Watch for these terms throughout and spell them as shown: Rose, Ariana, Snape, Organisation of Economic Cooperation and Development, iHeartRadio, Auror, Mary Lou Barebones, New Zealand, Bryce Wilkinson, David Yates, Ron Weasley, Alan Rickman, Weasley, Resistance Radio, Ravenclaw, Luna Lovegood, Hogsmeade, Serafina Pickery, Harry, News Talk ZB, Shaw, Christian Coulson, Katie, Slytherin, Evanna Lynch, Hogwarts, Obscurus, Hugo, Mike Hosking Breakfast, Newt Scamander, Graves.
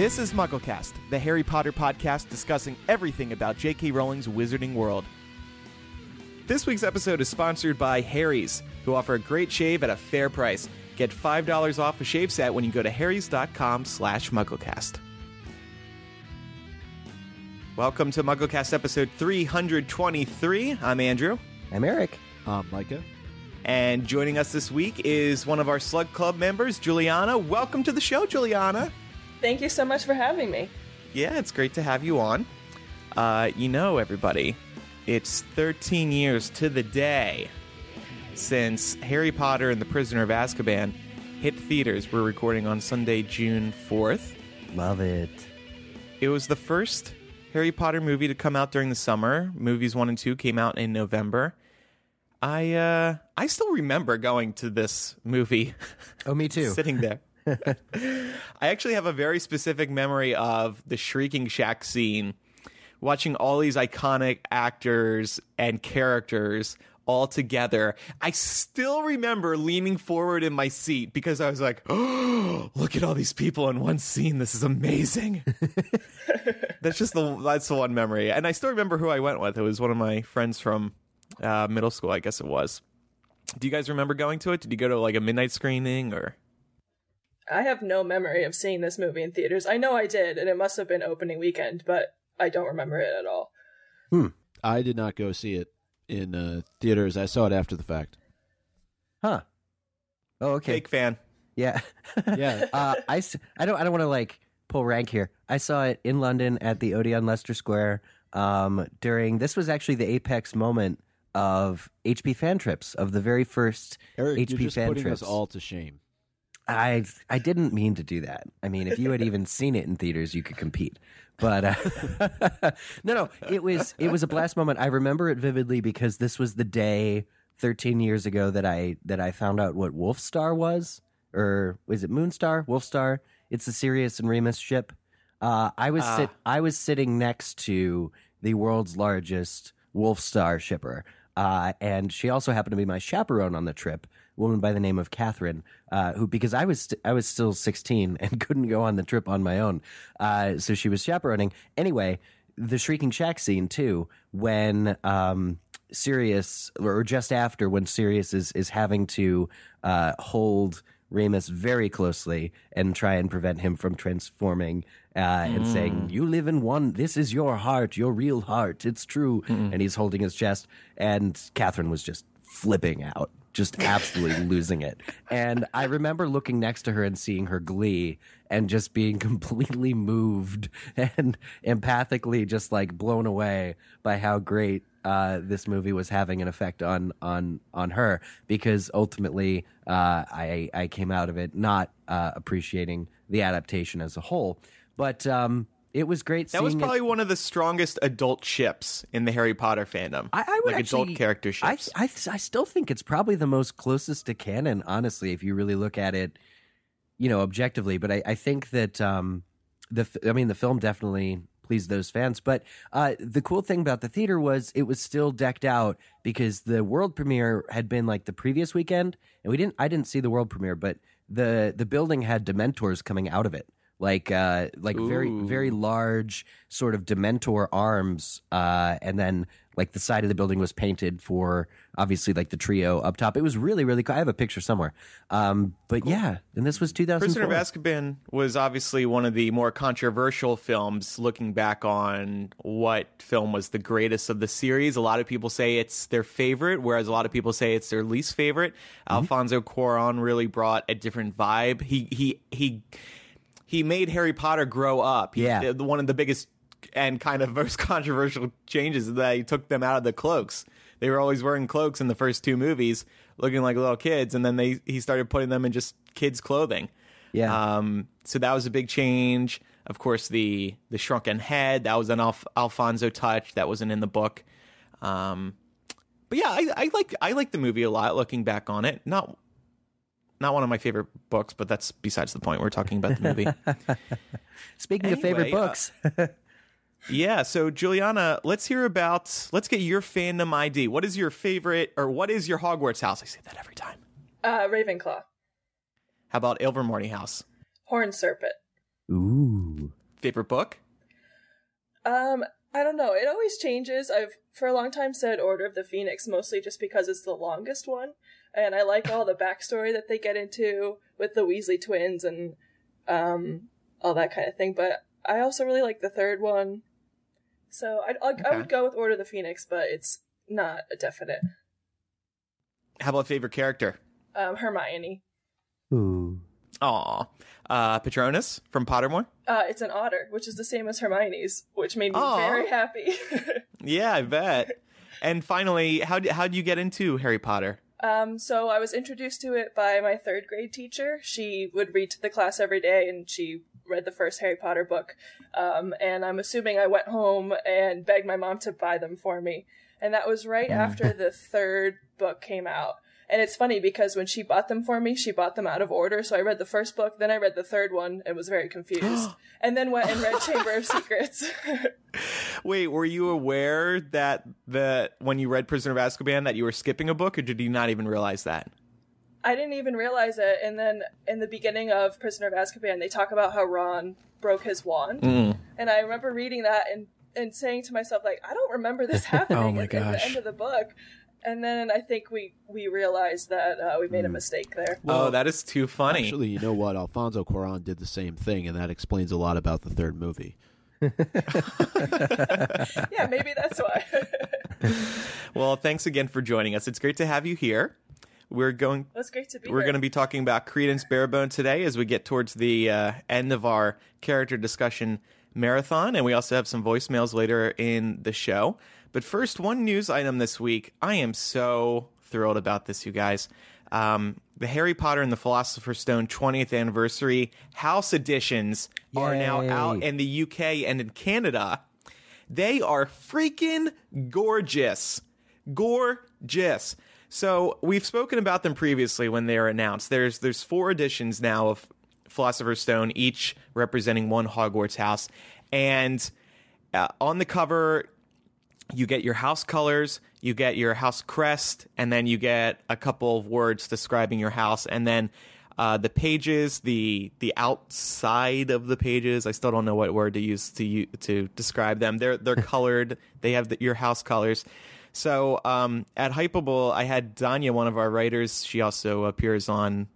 This is Mugglecast, the Harry Potter podcast discussing everything about JK Rowling's wizarding world. This week's episode is sponsored by Harry's, who offer a great shave at a fair price. Get $5 off a shave set when you go to harrys.com/mugglecast. Welcome to Mugglecast episode 323. I'm Andrew. I'm Eric. I'm Micah. And joining us this week is one of our Slug Club members, Juliana. Welcome to the show, Juliana. Thank you so much for having me. Yeah, it's great to have you on. Everybody, it's 13 years to the day since Harry Potter and the Prisoner of Azkaban hit theaters. We're recording on Sunday, June 4th. Love it. It was the first Harry Potter movie to come out during the summer. Movies 1 and 2 came out in November. I still remember going to this movie. Oh, me too. Sitting there. I actually have a very specific memory of the Shrieking Shack scene, watching all these iconic actors and characters all together. I still remember leaning forward in my seat because I was like, oh, look at all these people in one scene. This is amazing. That's the one memory. And I still remember who I went with. It was one of my friends from middle school, I guess it was. Do you guys remember going to it? Did you go to like a midnight screening or? I have no memory of seeing this movie in theaters. I know I did, and it must have been opening weekend, but I don't remember it at all. I did not go see it in theaters. I saw it after the fact. Huh. Oh, okay. Big fan. Yeah. Yeah. I don't want to like pull rank here. I saw it in London at the Odeon Leicester Square this was actually the apex moment of HP fan trips, of the very first Eric, HP fan trips. You're just putting us all to shame. I didn't mean to do that. I mean, if you had even seen it in theaters, you could compete. But it was a blast moment. I remember it vividly because this was the day 13 years ago that I found out what Wolfstar was, or is it Moonstar? Wolfstar. It's the Sirius and Remus ship. I was sitting next to the world's largest Wolfstar shipper, and she also happened to be my chaperone on the trip. Woman by the name of Catherine, who, because I was still 16 and couldn't go on the trip on my own, so she was chaperoning. Anyway, the Shrieking Shack scene too, when Sirius, or just after, when Sirius is having to hold Remus very closely and try and prevent him from transforming, and saying, you live in one, this is your heart, your real heart, it's true, and he's holding his chest, and Catherine was just flipping out. Just absolutely losing it. And I remember looking next to her and seeing her glee and just being completely moved and empathically just like blown away by how great this movie was having an effect on her, because ultimately I came out of it not appreciating the adaptation as a whole. But it was great. That was probably one of the strongest adult ships in the Harry Potter fandom. I would like actually, adult character ships. I still think it's probably the most closest to canon, honestly, if you really look at it, you know, objectively. But I think that the film definitely pleased those fans. But the cool thing about the theater was it was still decked out because the world premiere had been like the previous weekend, and I didn't see the world premiere, but the building had Dementors coming out of it. Like Ooh. Very, very large sort of Dementor arms, and then like the side of the building was painted for obviously like the trio up top. It was really, really cool. I have a picture somewhere, but cool. Yeah. And this was 2004. Prisoner of Azkaban was obviously one of the more controversial films. Looking back on what film was the greatest of the series, a lot of people say it's their favorite, whereas a lot of people say it's their least favorite. Mm-hmm. Alfonso Cuarón really brought a different vibe. He made Harry Potter grow up. Yeah. One of the biggest and kind of most controversial changes is that he took them out of the cloaks. They were always wearing cloaks in the first two movies, looking like little kids, and then he started putting them in just kids' clothing. Yeah. So that was a big change. Of course, the shrunken head, that was an Alfonso touch. That wasn't in the book. But yeah, I like the movie a lot, looking back on it. Not one of my favorite books, but that's besides the point. We're talking about the movie. Speaking of favorite books. Yeah. So Juliana, let's get your fandom ID. What is your favorite, or what is your Hogwarts house? I say that every time. Ravenclaw. How about Ilvermorny house? Horned Serpent. Ooh. Favorite book? I don't know. It always changes. I've, for a long time, said Order of the Phoenix, mostly just because it's the longest one. And I like all the backstory that they get into with the Weasley twins and all that kind of thing. But I also really like the third one. So I would go with Order of the Phoenix, but it's not a definite. How about favorite character? Hermione. Ooh. Aw. Patronus from Pottermore? It's an otter, which is the same as Hermione's, which made me very happy. Yeah, I bet. And finally, how'd you get into Harry Potter? So I was introduced to it by my third grade teacher. She would read to the class every day, and she read the first Harry Potter book. And I'm assuming I went home and begged my mom to buy them for me. And that was right after the third book came out. And it's funny because when she bought them for me, she bought them out of order. So I read the first book, then I read the third one and was very confused. And then went and read Chamber of Secrets. Wait, were you aware that when you read Prisoner of Azkaban that you were skipping a book, or did you not even realize that? I didn't even realize it. And then in the beginning of Prisoner of Azkaban, they talk about how Ron broke his wand. Mm. And I remember reading that and saying to myself, like, I don't remember this happening at the end of the book. And then I think we realized that we made a mistake there. Well, that is too funny. Actually, you know what? Alfonso Cuarón did the same thing, and that explains a lot about the third movie. Yeah, maybe that's why. Well, thanks again for joining us. It's great to have you here. It's great to be here. We're going to be talking about Credence Barebone today as we get towards the end of our character discussion marathon, and we also have some voicemails later in the show. But first, one news item this week. I am so thrilled about this, you guys. The Harry Potter and the Philosopher's Stone 20th Anniversary House Editions are now out in the UK and in Canada. They are freaking gorgeous. Gorgeous. So we've spoken about them previously when they were announced. There's four editions now of Philosopher's Stone, each representing one Hogwarts house. And on the cover, you get your house colors, you get your house crest, and then you get a couple of words describing your house. And then the pages, the outside of the pages, I still don't know what word to use to describe them. They're colored. They have your house colors. So at Hypable, I had Danya, one of our writers. She also appears on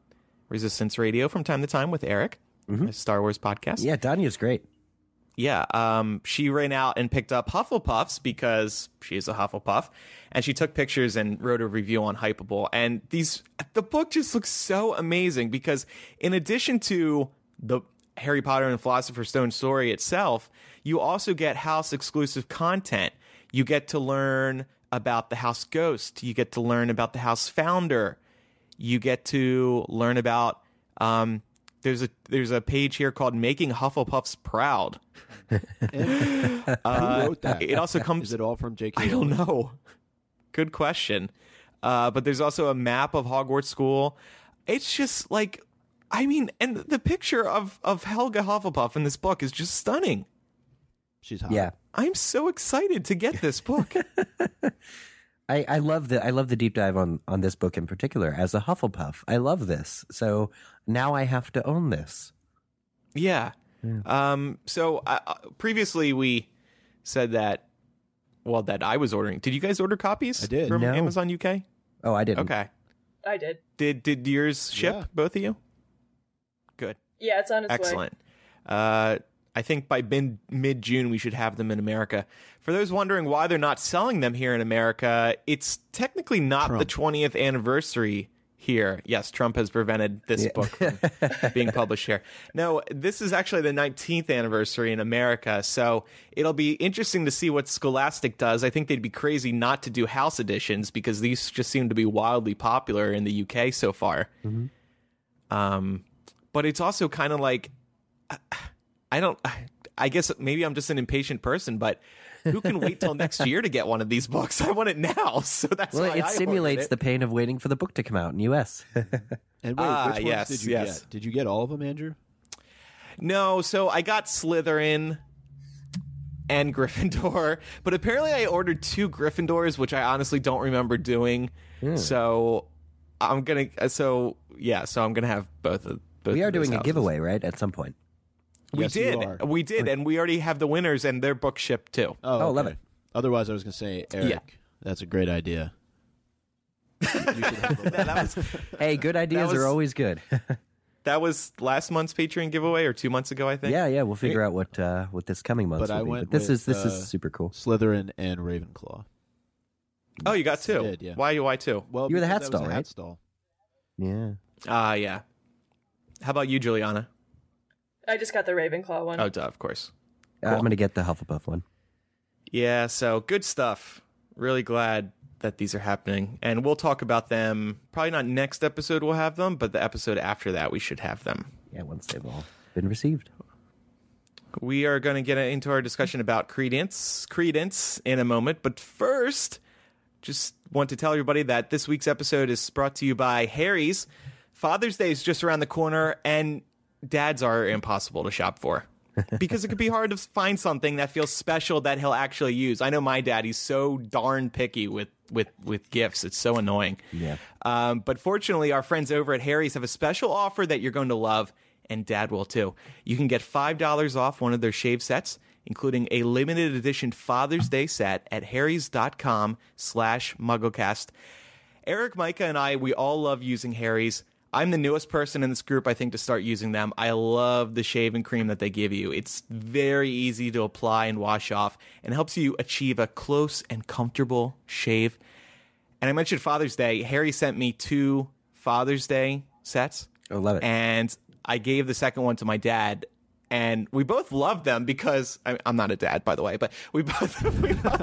Resistance Radio from time to time with Eric, a Star Wars podcast. Yeah, Danya's great. Yeah, she ran out and picked up Hufflepuffs because she is a Hufflepuff, and she took pictures and wrote a review on Hypable. And the book just looks so amazing because in addition to the Harry Potter and Philosopher's Stone story itself, you also get house-exclusive content. You get to learn about the house ghost. You get to learn about the house founder. You get to learn about there's a page here called "Making Hufflepuffs Proud." Who wrote that? It also comes. Is it all from JK? I don't know. Good question. But there's also a map of Hogwarts School. It's just like, I mean, and the picture of Helga Hufflepuff in this book is just stunning. She's hot. Yeah, I'm so excited to get this book. I love the deep dive on this book in particular as a Hufflepuff. I love this. So now I have to own this. Yeah. So previously we said that I was ordering. Did you guys order copies? I did. From Amazon UK? Oh, I didn't. Okay. I did. Did yours ship, both of you? Good. Yeah, it's on its way. Excellent. I think by mid-June, we should have them in America. For those wondering why they're not selling them here in America, it's technically not the 20th anniversary here. Yes, Trump has prevented this book from being published here. No, this is actually the 19th anniversary in America, so it'll be interesting to see what Scholastic does. I think they'd be crazy not to do house editions because these just seem to be wildly popular in the UK so far. Mm-hmm. But it's also kind of like... I guess maybe I'm just an impatient person, but who can wait till next year to get one of these books? I want it now. So that's why it simulates the pain of waiting for the book to come out in the US. And wait, which ones did you get? Did you get all of them, Andrew? No, so I got Slytherin and Gryffindor, but apparently I ordered two Gryffindors, which I honestly don't remember doing. So I'm going to have both of those. We are doing a giveaway, right? At some point. We did, and we already have the winners and their book shipped too. Oh, okay. Love it. Otherwise, I was going to say, Eric, that's a great idea. Hey, good ideas are always good. That was last month's Patreon giveaway, or 2 months ago, I think. Yeah. We'll figure out what this coming month. This is super cool. Slytherin and Ravenclaw. Oh, you got two. I did, yeah. Why two? Well, you were the hat stall, right? Hat stall. Yeah. Yeah. How about you, Juliana? I just got the Ravenclaw one. Oh, duh, of course. Cool. I'm going to get the Hufflepuff one. Yeah, so good stuff. Really glad that these are happening. And we'll talk about them. Probably not next episode we'll have them, but the episode after that we should have them. Yeah, once they've all been received. We are going to get into our discussion about Credence in a moment. But first, just want to tell everybody that this week's episode is brought to you by Harry's. Father's Day is just around the corner, and dads are impossible to shop for because it could be hard to find something that feels special that he'll actually use. I know my dad; he's so darn picky with gifts. It's so annoying. Yeah. But fortunately, our friends over at Harry's have a special offer that you're going to love, and Dad will too. You can get $5 off one of their shave sets, including a limited edition Father's Day set at harrys.com/mugglecast. Eric, Micah, and I—we all love using Harry's. I'm the newest person in this group, I think, to start using them. I love the shaving cream that they give you. It's very easy to apply and wash off and helps you achieve a close and comfortable shave. And I mentioned Father's Day. Harry sent me two Father's Day sets. Oh, love it. And I gave the second one to my dad. And we both love them because I'm not a dad, by the way, but we both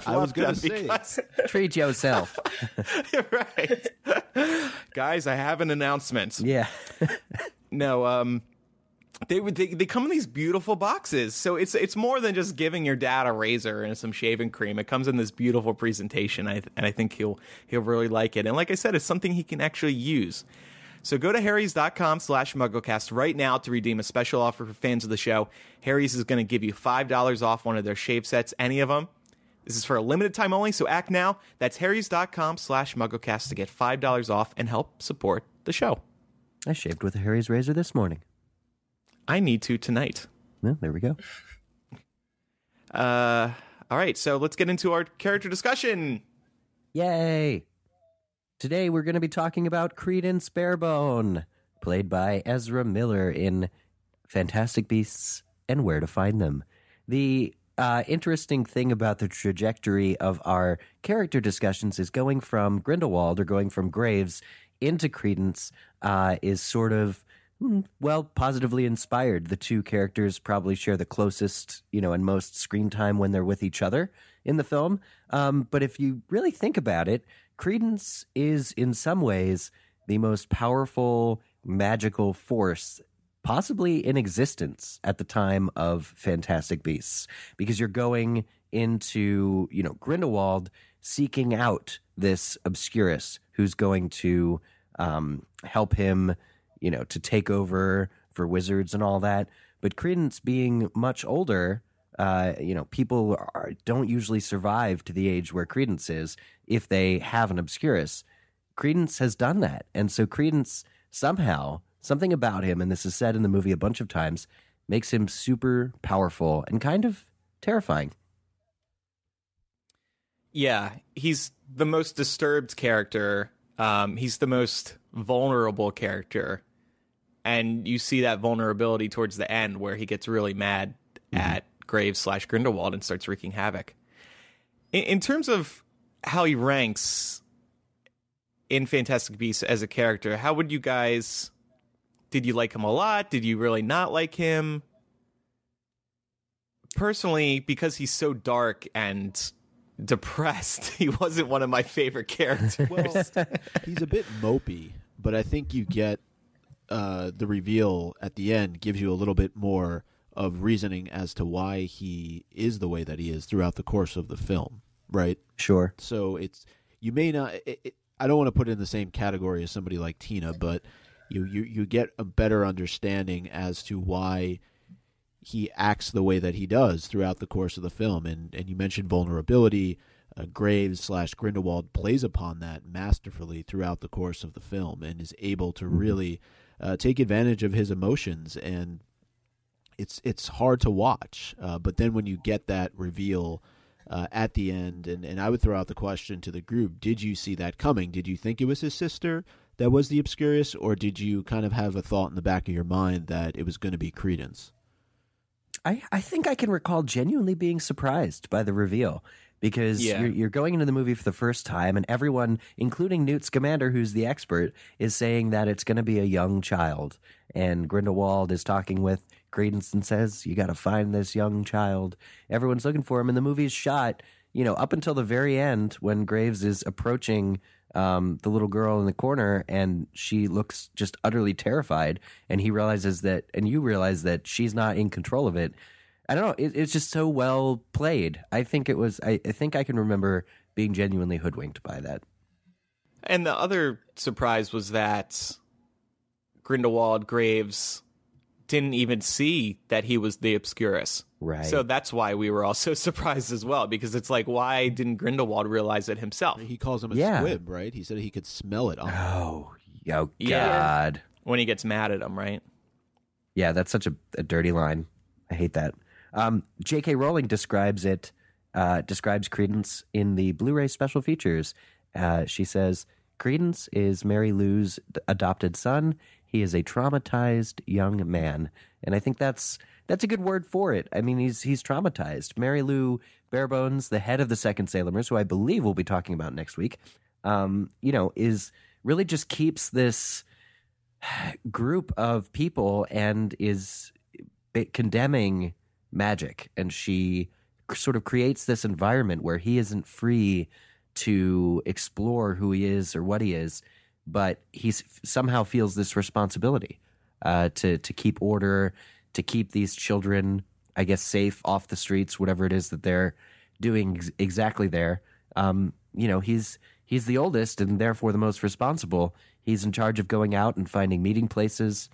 love them because treat yourself. Right. Guys, I have an announcement. Yeah. No, they come in these beautiful boxes. So it's more than just giving your dad a razor and some shaving cream. It comes in this beautiful presentation, and I think he'll really like it. And like I said, it's something he can actually use. So go to harrys.com/mugglecast right now to redeem a special offer for fans of the show. Harry's is going to give you $5 off one of their shave sets, any of them. This is for a limited time only, so act now. That's harrys.com/mugglecast to get $5 off and help support the show. I shaved with a Harry's razor this morning. I need to tonight. Well, there we go. All right, so let's get into our character discussion. Yay! Today, we're going to be talking about Credence Barebone, played by Ezra Miller in Fantastic Beasts and Where to Find Them. The interesting thing about the trajectory of our character discussions is going from Grindelwald or going from Graves into Credence is sort of, positively inspired. The two characters probably share the closest, and most screen time when they're with each other in the film. But if you really think about it, Credence is, in some ways, the most powerful magical force possibly in existence at the time of Fantastic Beasts, because you're going into, Grindelwald seeking out this Obscurus who's going to help him, to take over for wizards and all that. But Credence being much older, people don't usually survive to the age where Credence is if they have an Obscurus. Credence has done that. And so Credence somehow, something about him, and this is said in the movie a bunch of times, makes him super powerful and kind of terrifying. Yeah, he's the most disturbed character. He's the most vulnerable character. And you see that vulnerability towards the end where he gets really mad at Graves / Grindelwald and starts wreaking havoc. In terms of how he ranks in Fantastic Beasts as a character, how would you guys... Did you like him a lot? Did you really not like him? Personally, because he's so dark and depressed, he wasn't one of my favorite characters. Well, he's a bit mopey, but I think you get the reveal at the end gives you a little bit more of reasoning as to why he is the way that he is throughout the course of the film, right? Sure. So it's you may not. I don't want to put it in the same category as somebody like Tina, but you get a better understanding as to why he acts the way that he does throughout the course of the film. And you mentioned vulnerability. Graves / Grindelwald plays upon that masterfully throughout the course of the film and is able to really take advantage of his emotions and. it's hard to watch. But then when you get that reveal at the end, and I would throw out the question to the group, did you see that coming? Did you think it was his sister that was the Obscurus, or did you kind of have a thought in the back of your mind that it was going to be Credence? I think I can recall genuinely being surprised by the reveal, because you're going into the movie for the first time, and everyone, including Newt Scamander, who's the expert, is saying that it's going to be a young child. And Grindelwald is talking with Credence and says, you got to find this young child. Everyone's looking for him, and the movie's shot, you know, up until the very end when Graves is approaching the little girl in the corner, and she looks just utterly terrified, and he realizes that, and you realize that she's not in control of it. I don't know. It's just so well played. I think it was. I think I can remember being genuinely hoodwinked by that. And the other surprise was that Grindelwald Graves didn't even see that he was the Obscurus. Right. So that's why we were also surprised as well, because it's like, why didn't Grindelwald realize it himself? He calls him a squib, right? He said he could smell it on him. Oh, God. Yeah. When he gets mad at him, right? Yeah, that's such a dirty line. I hate that. JK Rowling describes Credence in the Blu-ray special features. She says, Credence is Mary Lou's adopted son. He is a traumatized young man. And I think that's a good word for it. I mean, he's traumatized. Mary Lou Barebones, the head of the Second Salemers, who I believe we'll be talking about next week, is really just keeps this group of people and is condemning magic, and she sort of creates this environment where he isn't free to explore who he is or what he is, but he somehow feels this responsibility to keep order, to keep these children, I guess, safe off the streets, whatever it is that they're doing exactly there. He's the oldest and therefore the most responsible. He's in charge of going out and finding meeting places,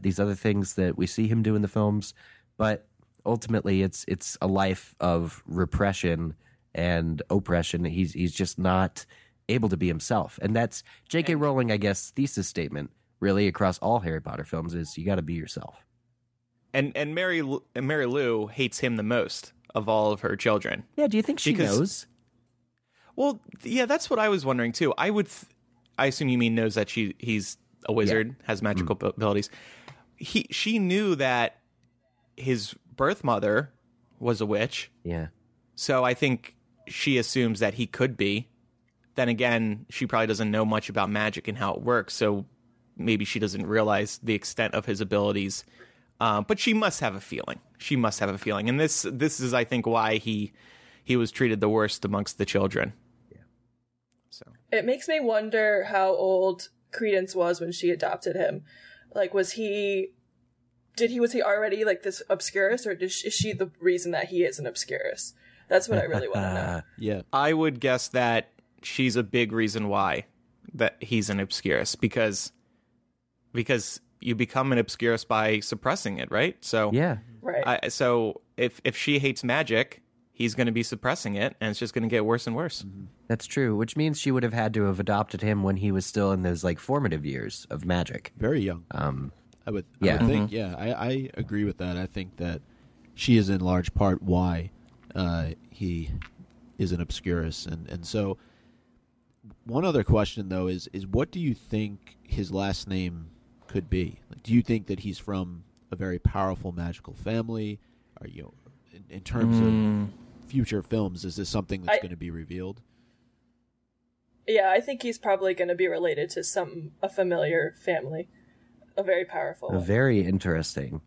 these other things that we see him do in the films. But ultimately, it's a life of repression and oppression. He's just not able to be himself. And that's J.K. Rowling, I guess, thesis statement, really, across all Harry Potter films, is you got to be yourself. And Mary Lou hates him the most of all of her children. Yeah, do you think she knows? Well, yeah, that's what I was wondering, too. I assume you mean knows that he's a wizard, has magical abilities. She knew that his birth mother was a witch. Yeah. So I think she assumes that he could be. Then again, she probably doesn't know much about magic and how it works, so maybe she doesn't realize the extent of his abilities. But she must have a feeling. And this is, I think, why he was treated the worst amongst the children. Yeah. So it makes me wonder how old Credence was when she adopted him. Like, was he already like this Obscurus, or is she the reason that he is an Obscurus? That's what I really want to know. Yeah, I would guess that she's a big reason why that he's an Obscurus, because you become an Obscurus by suppressing it, right? So yeah, right. So if she hates magic, he's going to be suppressing it, and it's just going to get worse and worse. Mm-hmm. That's true, which means she would have had to have adopted him when he was still in those like formative years of magic. Very young. I would think, yeah, I agree with that. I think that she is in large part why he is an Obscurus. And so one other question, though, is what do you think his last name could be? Like, do you think that he's from a very powerful magical family? Are you, in terms of future films, is this something that's going to be revealed? Yeah, I think he's probably going to be related to a familiar family. A very powerful one. Very interesting.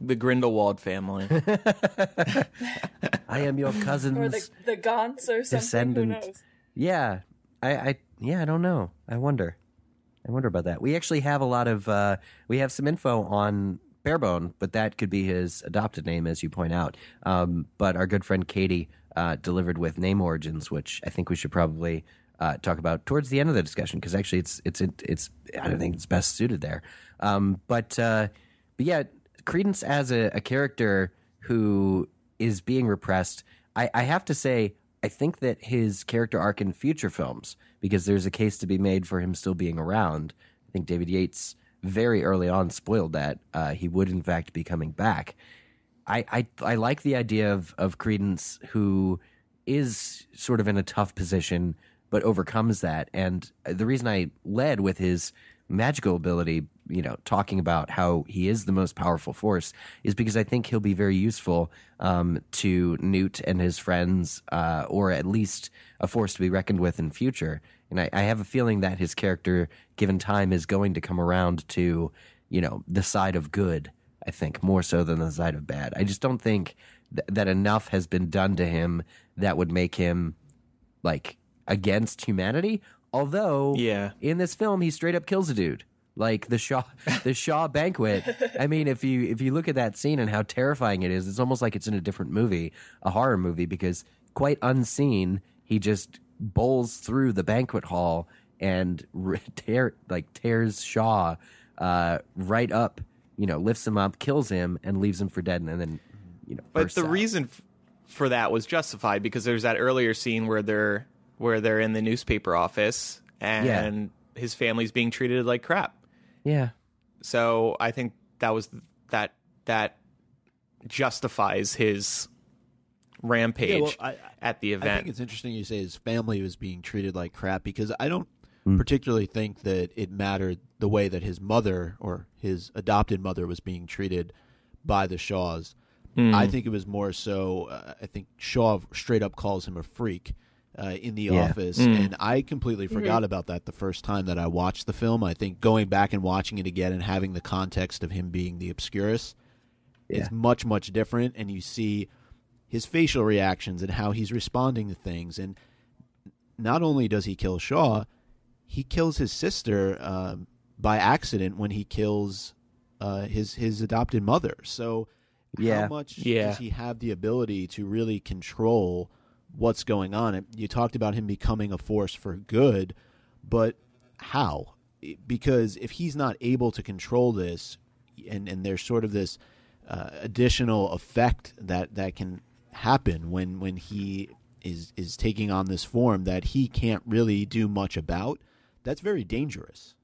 The Grindelwald family. I am your cousin's or the Gaunts or something. Descendant. Who knows? Yeah. I don't know. I wonder about that. We actually have a lot of we have some info on Barebone, but that could be his adopted name, as you point out. But our good friend Katie delivered with name origins, which I think we should probably talk about towards the end of the discussion, because actually it's I don't think it's best suited there. But yeah, Credence as a character who is being repressed, I have to say, I think that his character arc in future films, because there's a case to be made for him still being around. I think David Yates very early on spoiled that he would, in fact, be coming back. I like the idea of Credence, who is sort of in a tough position but overcomes that. And the reason I led with his magical ability, you know, talking about how he is the most powerful force, is because I think he'll be very useful to Newt and his friends, or at least a force to be reckoned with in future. And I have a feeling that his character, given time, is going to come around to, you know, the side of good, I think, more so than the side of bad. I just don't think that enough has been done to him that would make him, like, against humanity. Although, yeah, in this film, he straight up kills a dude. Like the Shaw banquet. I mean, if you look at that scene and how terrifying it is, it's almost like it's in a different movie, a horror movie, because quite unseen, he just bowls through the banquet hall and tears Shaw right up. You know, lifts him up, kills him, and leaves him for dead, and then, you know. But the reason for that was justified, because there's that earlier scene where they're in the newspaper office and his family's being treated like crap. Yeah. So I think that was that justifies his rampage at the event. I think it's interesting you say his family was being treated like crap, because I don't particularly think that it mattered the way that his mother or his adopted mother was being treated by the Shaws. I think it was more so, I think Shaw straight up calls him a freak in the office. And I completely forgot about that the first time that I watched the film. I think going back and watching it again and having the context of him being the Obscurus is much, much different. And you see his facial reactions and how he's responding to things. And not only does he kill Shaw, he kills his sister by accident when he kills his adopted mother. So how much does he have the ability to really control what's going on? You talked about him becoming a force for good, but how? Because if he's not able to control this, and there's sort of this additional effect that can happen when he is taking on this form that he can't really do much about, that's very dangerous.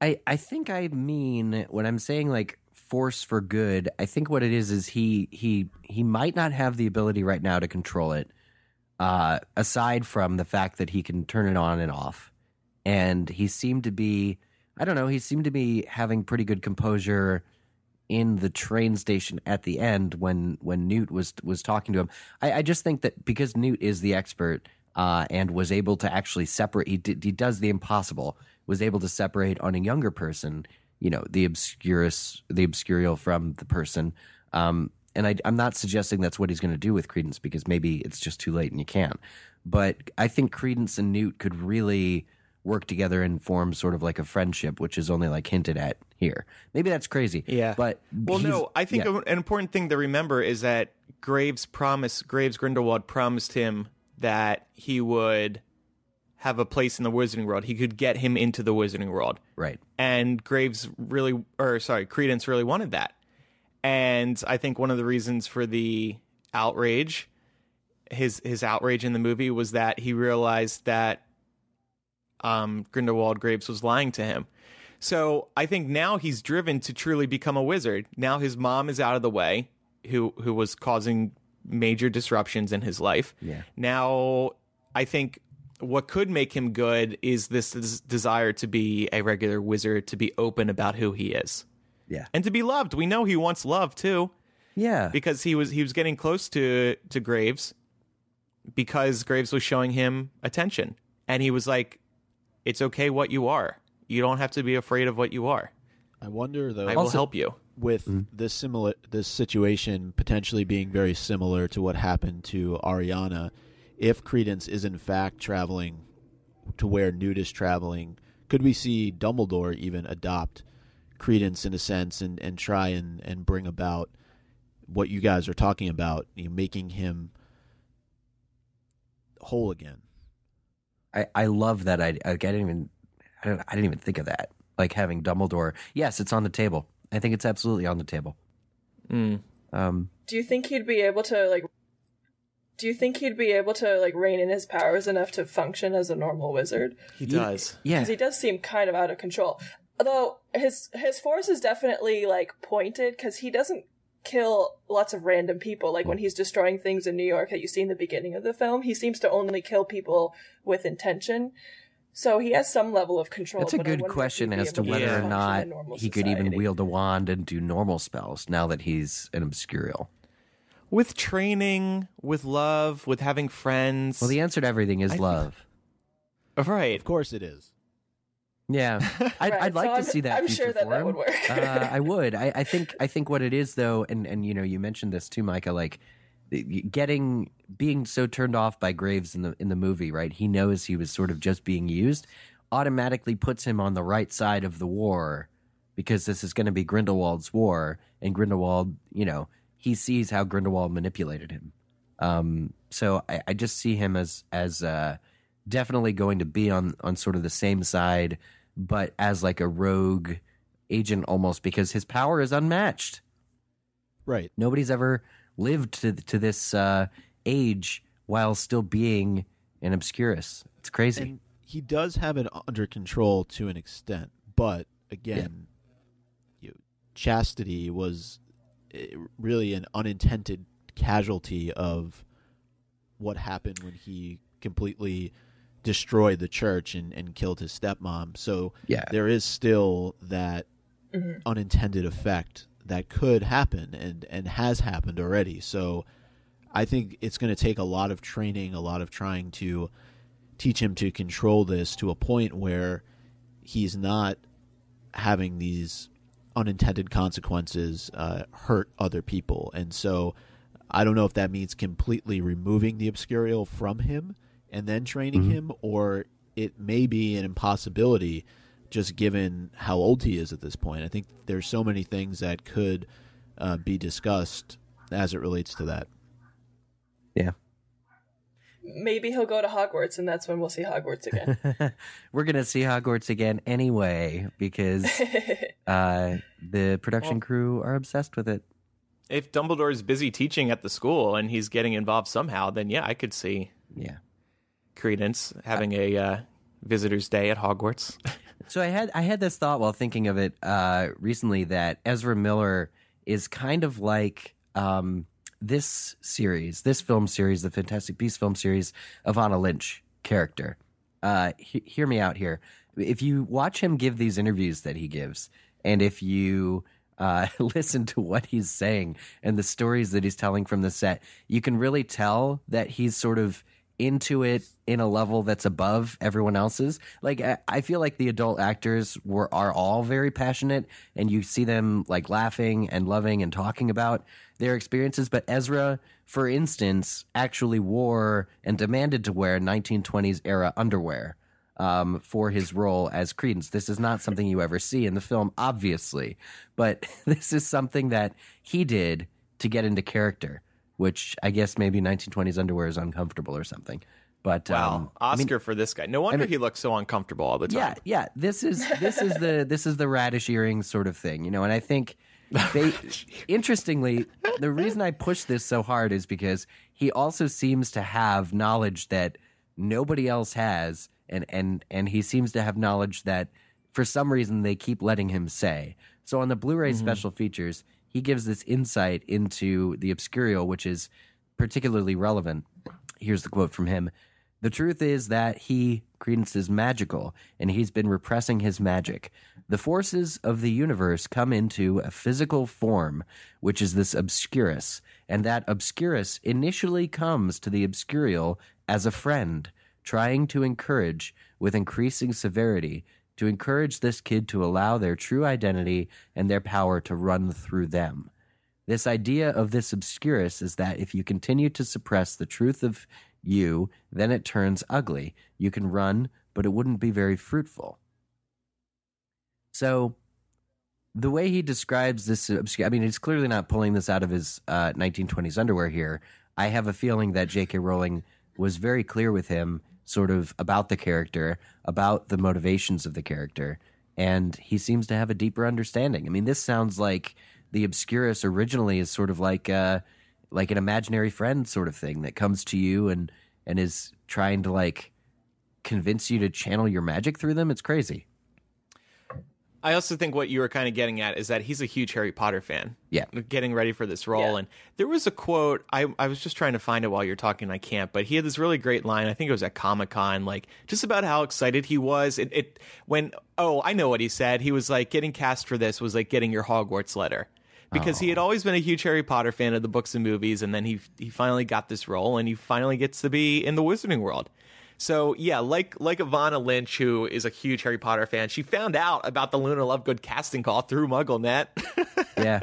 I think I mean when I'm saying like force for good, I think what it is he might not have the ability right now to control it, aside from the fact that he can turn it on and off. And he seemed to be, I don't know, he seemed to be having pretty good composure in the train station at the end when Newt was talking to him. I just think that because Newt is the expert and was able to actually separate, he does the impossible, was able to separate on a younger person, you know, the Obscurial from the person. And I'm not suggesting that's what he's going to do with Credence, because maybe it's just too late and you can't. But I think Credence and Newt could really work together and form sort of like a friendship, which is only like hinted at here. Maybe that's crazy. Yeah. But I think an important thing to remember is that Grindelwald promised him that he would have a place in the Wizarding World. He could get him into the Wizarding World. Right. And Credence really wanted that. And I think one of the reasons for the outrage, his outrage in the movie, was that he realized that Grindelwald Graves was lying to him. So I think now he's driven to truly become a wizard. Now his mom is out of the way, who was causing major disruptions in his life. Yeah. Now I think what could make him good is this desire to be a regular wizard, to be open about who he is. Yeah. And to be loved. We know he wants love too. Yeah. Because he was getting close to Graves, because Graves was showing him attention. And he was like, it's okay what you are. You don't have to be afraid of what you are. I wonder, though, I will help you with this situation potentially being very similar to what happened to Ariana. If Credence is in fact traveling to where Newt is traveling, could we see Dumbledore even adopt Credence in a sense and try and bring about what you guys are talking about, you know, making him whole again? I love that idea. Like, I didn't even think of that. Like having Dumbledore. Yes, it's on the table. I think it's absolutely on the table. Mm. Do you think he'd be able to like? Do you think he'd be able to, like, rein in his powers enough to function as a normal wizard? He does. Yeah. Because he does seem kind of out of control. Although his force is definitely like pointed, because he doesn't kill lots of random people. Like when he's destroying things in New York that you see in the beginning of the film, he seems to only kill people with intention. So he has some level of control. That's a good question as to whether or not he could even wield a wand and do normal spells now that he's an Obscurial. With training, with love, with having friends. Well, the answer to everything is love. Right. Of course it is. Yeah. I'd like to see that. I'm sure that would work. I would. I think what it is, though, and you know, you mentioned this too, Micah, like being so turned off by Graves in the movie, right? He knows he was sort of just being used, automatically puts him on the right side of the war, because this is going to be Grindelwald's war, and Grindelwald, you know, he sees how Grindelwald manipulated him. So I just see him as definitely going to be on sort of the same side, but as like a rogue agent almost, because his power is unmatched. Right. Nobody's ever lived to this age while still being an Obscurus. It's crazy. And he does have it under control to an extent, but again, Chastity was really an unintended casualty of what happened when he completely destroyed the church and killed his stepmom. So there is still that unintended effect that could happen and has happened already. So I think it's going to take a lot of training, a lot of trying to teach him to control this to a point where he's not having these unintended consequences hurt other people. And so I don't know if that means completely removing the Obscurial from him and then training him, or it may be an impossibility just given how old he is at this point. I think there's so many things that could be discussed as it relates to that. Yeah. Maybe he'll go to Hogwarts, and that's when we'll see Hogwarts again. We're going to see Hogwarts again anyway, because the production crew are obsessed with it. If Dumbledore is busy teaching at the school and he's getting involved somehow, then I could see Credence having a visitor's day at Hogwarts. So I had this thought while thinking of it recently, that Ezra Miller is kind of like this film series, the Fantastic Beasts film series, Evanna Lynch character. Hear me out here. If you watch him give these interviews that he gives, and if you listen to what he's saying and the stories that he's telling from the set, you can really tell that he's sort of into it in a level that's above everyone else's. Like, I feel like the adult actors are all very passionate, and you see them like laughing and loving and talking about their experiences. But Ezra, for instance, actually wore and demanded to wear 1920s era underwear for his role as Credence. This is not something you ever see in the film, obviously, but this is something that he did to get into character, which I guess maybe 1920s underwear is uncomfortable or something. But wow, Oscar for this guy. No wonder he looks so uncomfortable all the time. Yeah. This is the radish earrings sort of thing, you know. And I think interestingly, the reason I push this so hard is because he also seems to have knowledge that nobody else has, and he seems to have knowledge that for some reason they keep letting him say. So on the Blu-ray special features, he gives this insight into the Obscurial, which is particularly relevant. Here's the quote from him. "The truth is that he, Credence, is magical, and he's been repressing his magic. The forces of the universe come into a physical form, which is this Obscurus, and that Obscurus initially comes to the Obscurial as a friend, trying to encourage, with increasing severity, to encourage this kid to allow their true identity and their power to run through them. This idea of this Obscurus is that if you continue to suppress the truth of you, then it turns ugly. You can run, but it wouldn't be very fruitful." So the way he describes this Obscurus, I mean, he's clearly not pulling this out of his 1920s underwear here. I have a feeling that JK Rowling was very clear with him sort of about the character, about the motivations of the character, and he seems to have a deeper understanding. I mean, this sounds like the Obscurus originally is sort of like an imaginary friend sort of thing that comes to you and is trying to, like, convince you to channel your magic through them. It's crazy. I also think what you were kind of getting at is that he's a huge Harry Potter fan. Yeah. Getting ready for this role. Yeah. And there was a quote, I was just trying to find it while you're talking, I can't, but he had this really great line, I think it was at Comic-Con, like, just about how excited he was. I know what he said. He was like, getting cast for this was like getting your Hogwarts letter. Because he had always been a huge Harry Potter fan of the books and movies, and then he finally got this role, and he finally gets to be in the Wizarding World. So, yeah, like Evanna Lynch, who is a huge Harry Potter fan, she found out about the Luna Lovegood casting call through MuggleNet. Yeah.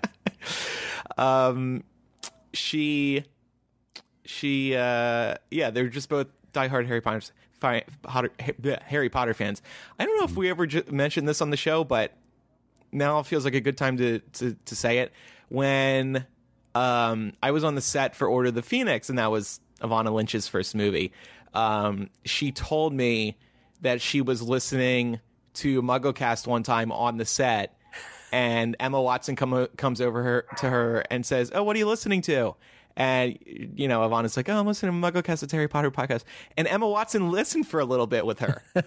They're just both diehard Harry Potter fans. I don't know if we ever mentioned this on the show, but now feels like a good time to say it. When I was on the set for Order of the Phoenix, and that was Evanna Lynch's first movie, she told me that she was listening to Mugglecast one time on the set, and Emma Watson comes over to her and says, "Oh, what are you listening to?" And, you know, Evanna's like, "Oh, I'm listening to Mugglecast, it's Harry Potter podcast." And Emma Watson listened for a little bit with her. Wow.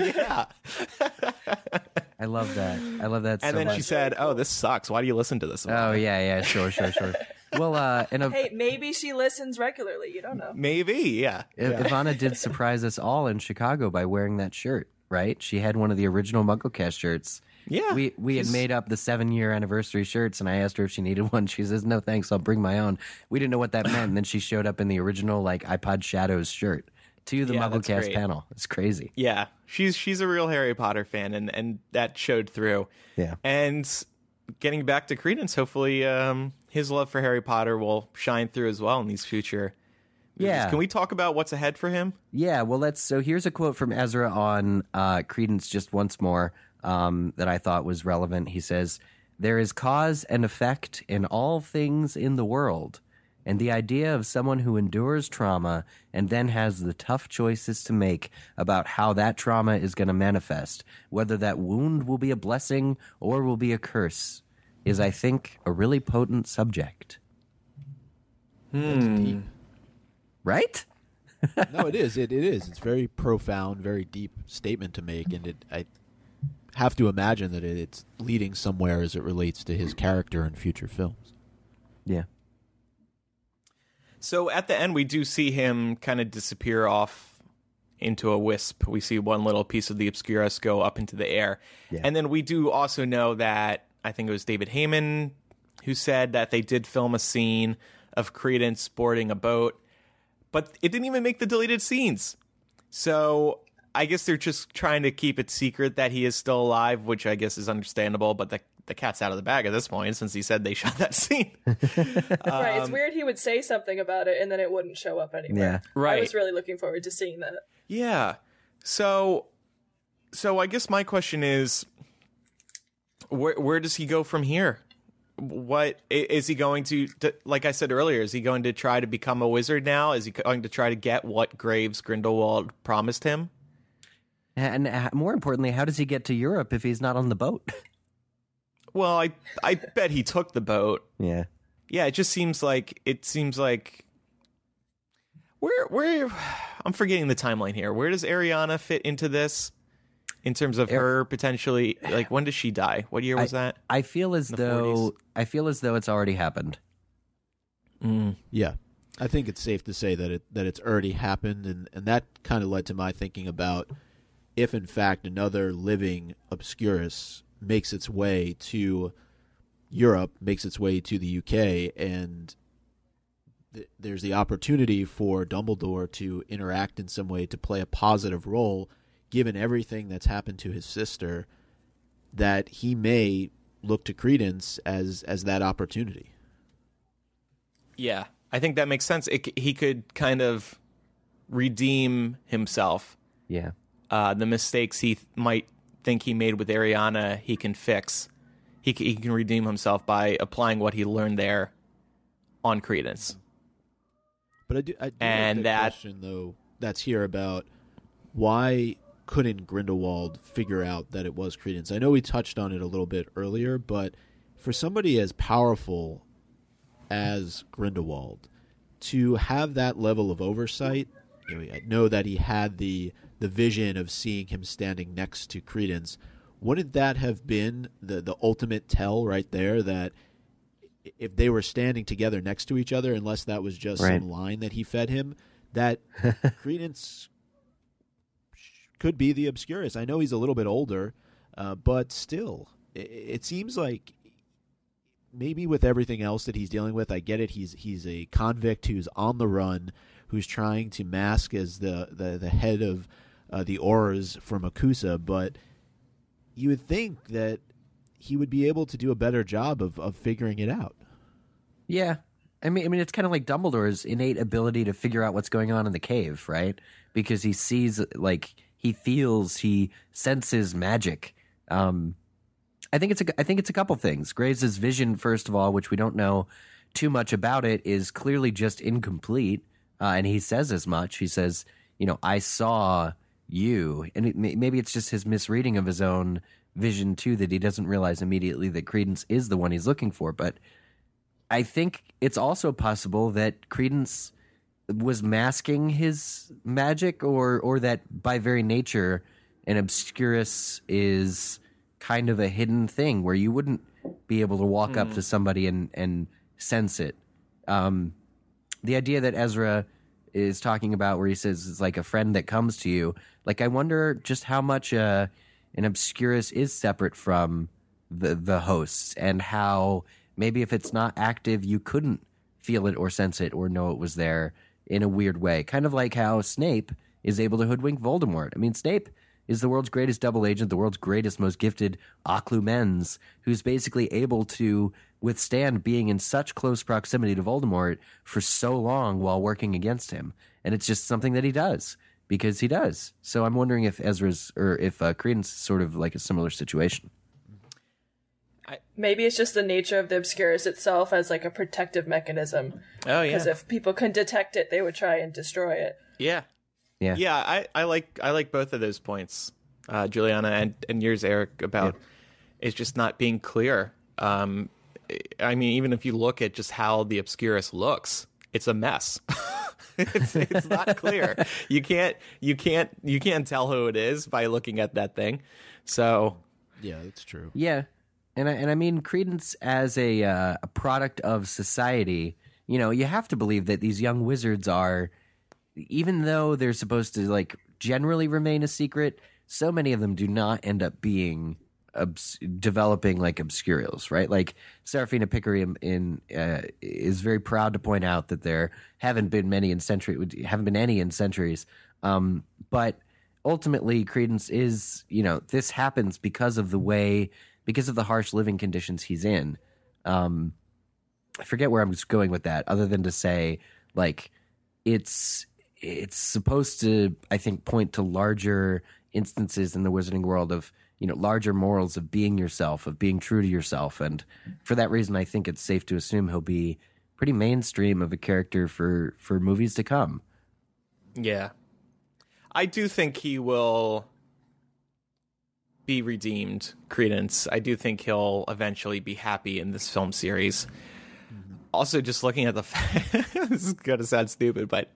Yeah. I love that. And then she said, "Oh, this sucks. Why do you listen to this?" Oh, yeah. Sure. Well, hey, maybe she listens regularly. You don't know. Maybe, yeah. Evanna did surprise us all in Chicago by wearing that shirt, right? She had one of the original MuggleCast shirts. Yeah. We had made up the 7-year anniversary shirts, and I asked her if she needed one. She says, "No, thanks. I'll bring my own." We didn't know what that meant, and then she showed up in the original iPod Shadows shirt to the MuggleCast panel. It's crazy. Yeah. She's a real Harry Potter fan, and that showed through. Yeah. And getting back to Credence, hopefully his love for Harry Potter will shine through as well in these future movies. Yeah. Can we talk about what's ahead for him? Yeah, well, so here's a quote from Ezra on Credence just once more that I thought was relevant. He says, "There is cause and effect in all things in the world, and the idea of someone who endures trauma and then has the tough choices to make about how that trauma is going to manifest, whether that wound will be a blessing or will be a curse, is, I think, a really potent subject." That's deep. Right? No, it is. It is. It's very profound, very deep statement to make, and I have to imagine that it's leading somewhere as it relates to his character in future films. Yeah. So at the end, we do see him kind of disappear off into a wisp. We see one little piece of the Obscurus go up into the air. Yeah. And then we do also know that, I think it was David Heyman who said that they did film a scene of Credence boarding a boat, but it didn't even make the deleted scenes. So I guess they're just trying to keep it secret that he is still alive, which I guess is understandable, but the cat's out of the bag at this point since he said they shot that scene. Right, it's weird he would say something about it and then it wouldn't show up anywhere. Yeah. Right. I was really looking forward to seeing that. Yeah. So I guess my question is, where does he go from here? What is he going to, like I said earlier, is he going to try to become a wizard now? Is he going to try to get what Graves Grindelwald promised him? And more importantly, how does he get to Europe if he's not on the boat? Well, I bet he took the boat. Yeah. Yeah, it just seems like where I'm forgetting the timeline here. Where does Ariana fit into this? In terms of her potentially, when does she die? What year was that? I feel as though it's already happened. Mm. Yeah, I think it's safe to say that it's already happened, and that kind of led to my thinking about if, in fact, another living Obscurus makes its way to Europe, makes its way to the UK, and there's the opportunity for Dumbledore to interact in some way, to play a positive role. Given everything that's happened to his sister, that he may look to Credence as that opportunity. Yeah, I think that makes sense. He could kind of redeem himself. Yeah. The mistakes he might think he made with Ariana, he can fix. He can redeem himself by applying what he learned there on Credence. But I do have a question, though, that's here about why couldn't Grindelwald figure out that it was Credence? I know we touched on it a little bit earlier, but for somebody as powerful as Grindelwald to have that level of oversight, I know that he had the vision of seeing him standing next to Credence. wouldn't that have been the ultimate tell right there, that if they were standing together next to each other, unless that was just some line that he fed him, that Credence could be the Obscurus. I know he's a little bit older, but still, it seems like maybe with everything else that he's dealing with, I get it. He's a convict who's on the run, who's trying to mask as the head of the Aurors from Acusa, but you would think that he would be able to do a better job of figuring it out. Yeah. I mean, it's kind of like Dumbledore's innate ability to figure out what's going on in the cave, right? Because he sees, like, he feels, he senses magic. I think it's a couple things. Graves' vision, first of all, which we don't know too much about, it is clearly just incomplete. And he says as much. He says, you know, I saw you. And maybe it's just his misreading of his own vision, too, that he doesn't realize immediately that Credence is the one he's looking for. But I think it's also possible that Credence was masking his magic, or that by very nature an Obscurus is kind of a hidden thing where you wouldn't be able to walk up to somebody and sense it. The idea that Ezra is talking about, where he says it's like a friend that comes to you, like, I wonder just how much an Obscurus is separate from the hosts, and how maybe if it's not active, you couldn't feel it or sense it or know it was there in a weird way. Kind of like how Snape is able to hoodwink Voldemort. I mean, Snape is the world's greatest double agent, the world's greatest, most gifted Occlu Mens, who's basically able to withstand being in such close proximity to Voldemort for so long while working against him. And it's just something that he does, because he does. So I'm wondering if Ezra's, or if Credence is sort of like a similar situation. Maybe it's just the nature of the Obscurus itself as like a protective mechanism. Oh, yeah. Because if people can detect it, they would try and destroy it. Yeah. Yeah. Yeah, I like both of those points, Juliana, and yours, Eric, about it's just not being clear. I mean, even if you look at just how the Obscurus looks, it's a mess. it's not clear. You can't tell who it is by looking at that thing. So yeah, that's true. Yeah. And I mean, Credence as a product of society, you know, you have to believe that these young wizards are, even though they're supposed to, like, generally remain a secret, so many of them do not end up being developing, like, Obscurials, right? Like, Serafina Pickery is very proud to point out that there haven't been any in centuries. But ultimately, Credence is, you know, this happens because of the harsh living conditions he's in. I forget where I'm going with that, other than to say, like, it's supposed to, I think, point to larger instances in the wizarding world of, you know, larger morals of being yourself, of being true to yourself. And for that reason, I think it's safe to assume he'll be pretty mainstream of a character for movies to come. Yeah. I do think he will be redeemed, Credence. I do think he'll eventually be happy in this film series. Also, just looking at the fact, this is going to sound stupid, but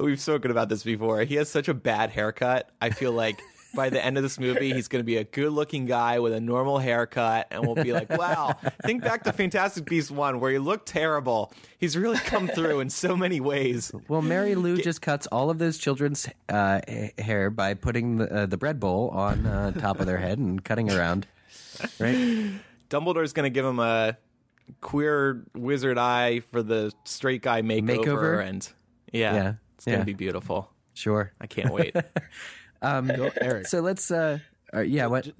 we've spoken about this before. He has such a bad haircut. I feel like by the end of this movie, he's going to be a good-looking guy with a normal haircut, and we'll be like, wow, think back to Fantastic Beasts 1, where he looked terrible. He's really come through in so many ways. Well, Mary Lou just cuts all of those children's hair by putting the bread bowl on top of their head and cutting around, right? Dumbledore's going to give him a queer wizard eye for the straight guy makeover. And yeah. It's going to be beautiful. Sure. I can't wait. Go, Eric. So let's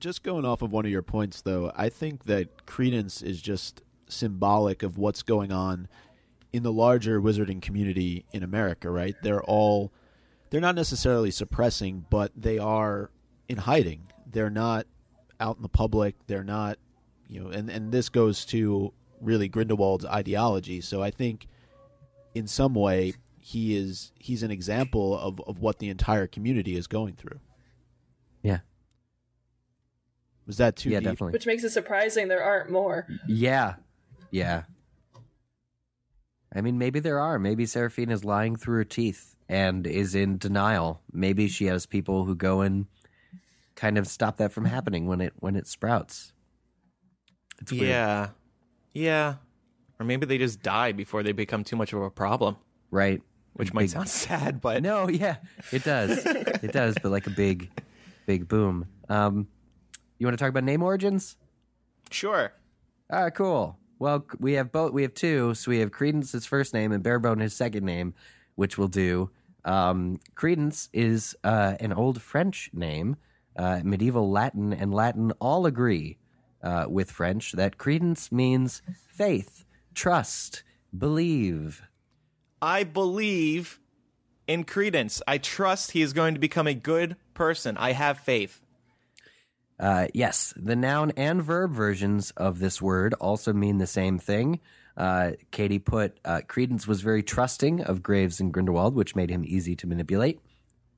just going off of one of your points, though, I think that Credence is just symbolic of what's going on in the larger wizarding community in America, right? They're not necessarily suppressing, but they are in hiding. They're not out in the public. They're not, you know, and this goes to really Grindelwald's ideology. So I think in some way he's an example of what the entire community is going through. Yeah. Was that too deep? Definitely. Which makes it surprising there aren't more. Yeah. Yeah. I mean, maybe there are. Maybe Seraphina is lying through her teeth and is in denial. Maybe she has people who go and kind of stop that from happening when it sprouts. It's weird. Yeah. Or maybe they just die before they become too much of a problem. Right. Which might sound sad, but... No, yeah, it does. It does, but like a big, big boom. You want to talk about name origins? Sure. All right, cool. Well, we have both. We have two. So we have Credence, his first name, and Barebone, his second name, which we'll do. Credence is an old French name, medieval Latin, and Latin all agree with French that credence means faith, trust, believe. I believe in Credence. I trust he is going to become a good person. I have faith. Yes, the noun and verb versions of this word also mean the same thing. Katie put, Credence was very trusting of Graves and Grindelwald, which made him easy to manipulate.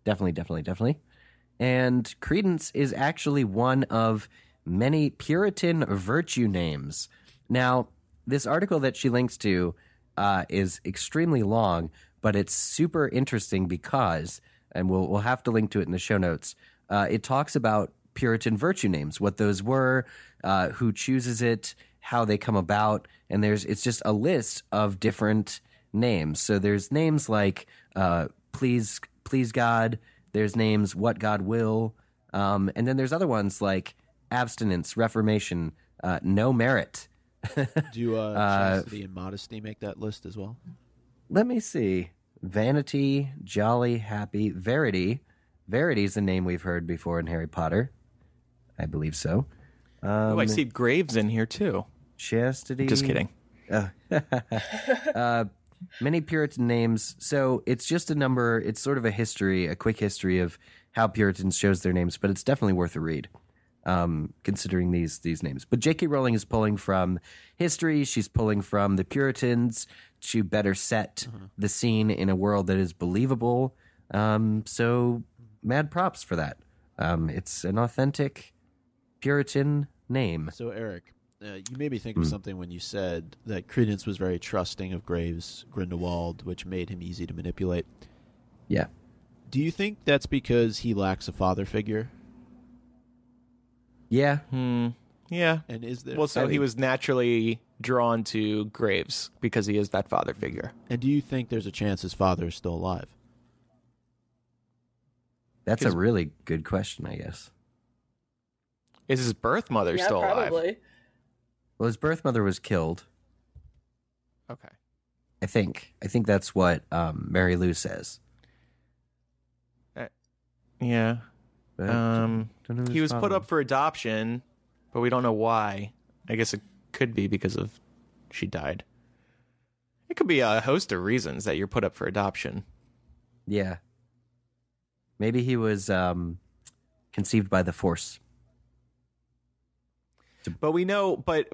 Definitely. And Credence is actually one of many Puritan virtue names. Now, this article that she links to is extremely long, but it's super interesting because, and we'll have to link to it in the show notes, it talks about Puritan virtue names, what those were, who chooses it, how they come about, and it's just a list of different names. So there's names like please God, there's names what God will, and then there's other ones like abstinence, reformation, no merit. Do chastity and modesty make that list as well? Let me see. Vanity, jolly, happy, verity. Verity is a name we've heard before in Harry Potter. I believe so. I see Graves in here too. Chastity. Just kidding. Many Puritan names. So it's just a number. It's sort of a quick history of how Puritans chose their names, but it's definitely worth a read. Considering these names. But JK Rowling is pulling from history. She's pulling from the Puritans to better set the scene in a world that is believable. So mad props for that. It's an authentic Puritan name. So Eric, you made me think of something when you said that Credence was very trusting of Graves, Grindelwald, which made him easy to manipulate. Yeah. Do you think that's because he lacks a father figure? Yeah. Yeah. And is there? Well, so he was naturally drawn to Graves because he is that father figure. And do you think there's a chance his father is still alive? That's a really good question, I guess. Is his birth mother still alive? Probably. Well, his birth mother was killed. Okay. I think that's what Mary Lou says. Yeah. But he was put up for adoption, but we don't know why. I guess it could be because of she died. It could be a host of reasons that you're put up for adoption. Yeah. Maybe he was conceived by the Force. But we know, but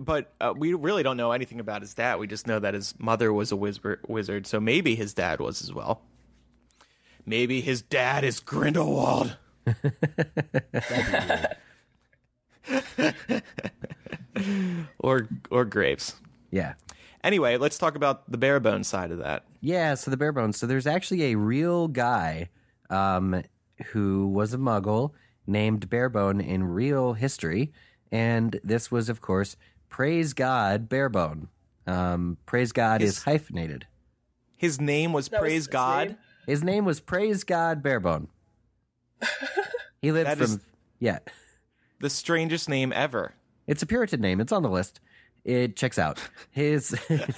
we really don't know anything about his dad. We just know that his mother was a wizard, so maybe his dad was as well. Maybe his dad is Grindelwald. or Graves. Yeah. Anyway, let's talk about the Barebone side of that. Yeah, so the Barebone. So there's actually a real guy who was a Muggle named Barebone in real history, and this was, of course, Praise God Barebone. Praise God is hyphenated. His name was Praise God. His name was Praise God Barebone. He lived the strangest name ever. It's a Puritan name. It's on the list. It checks out. He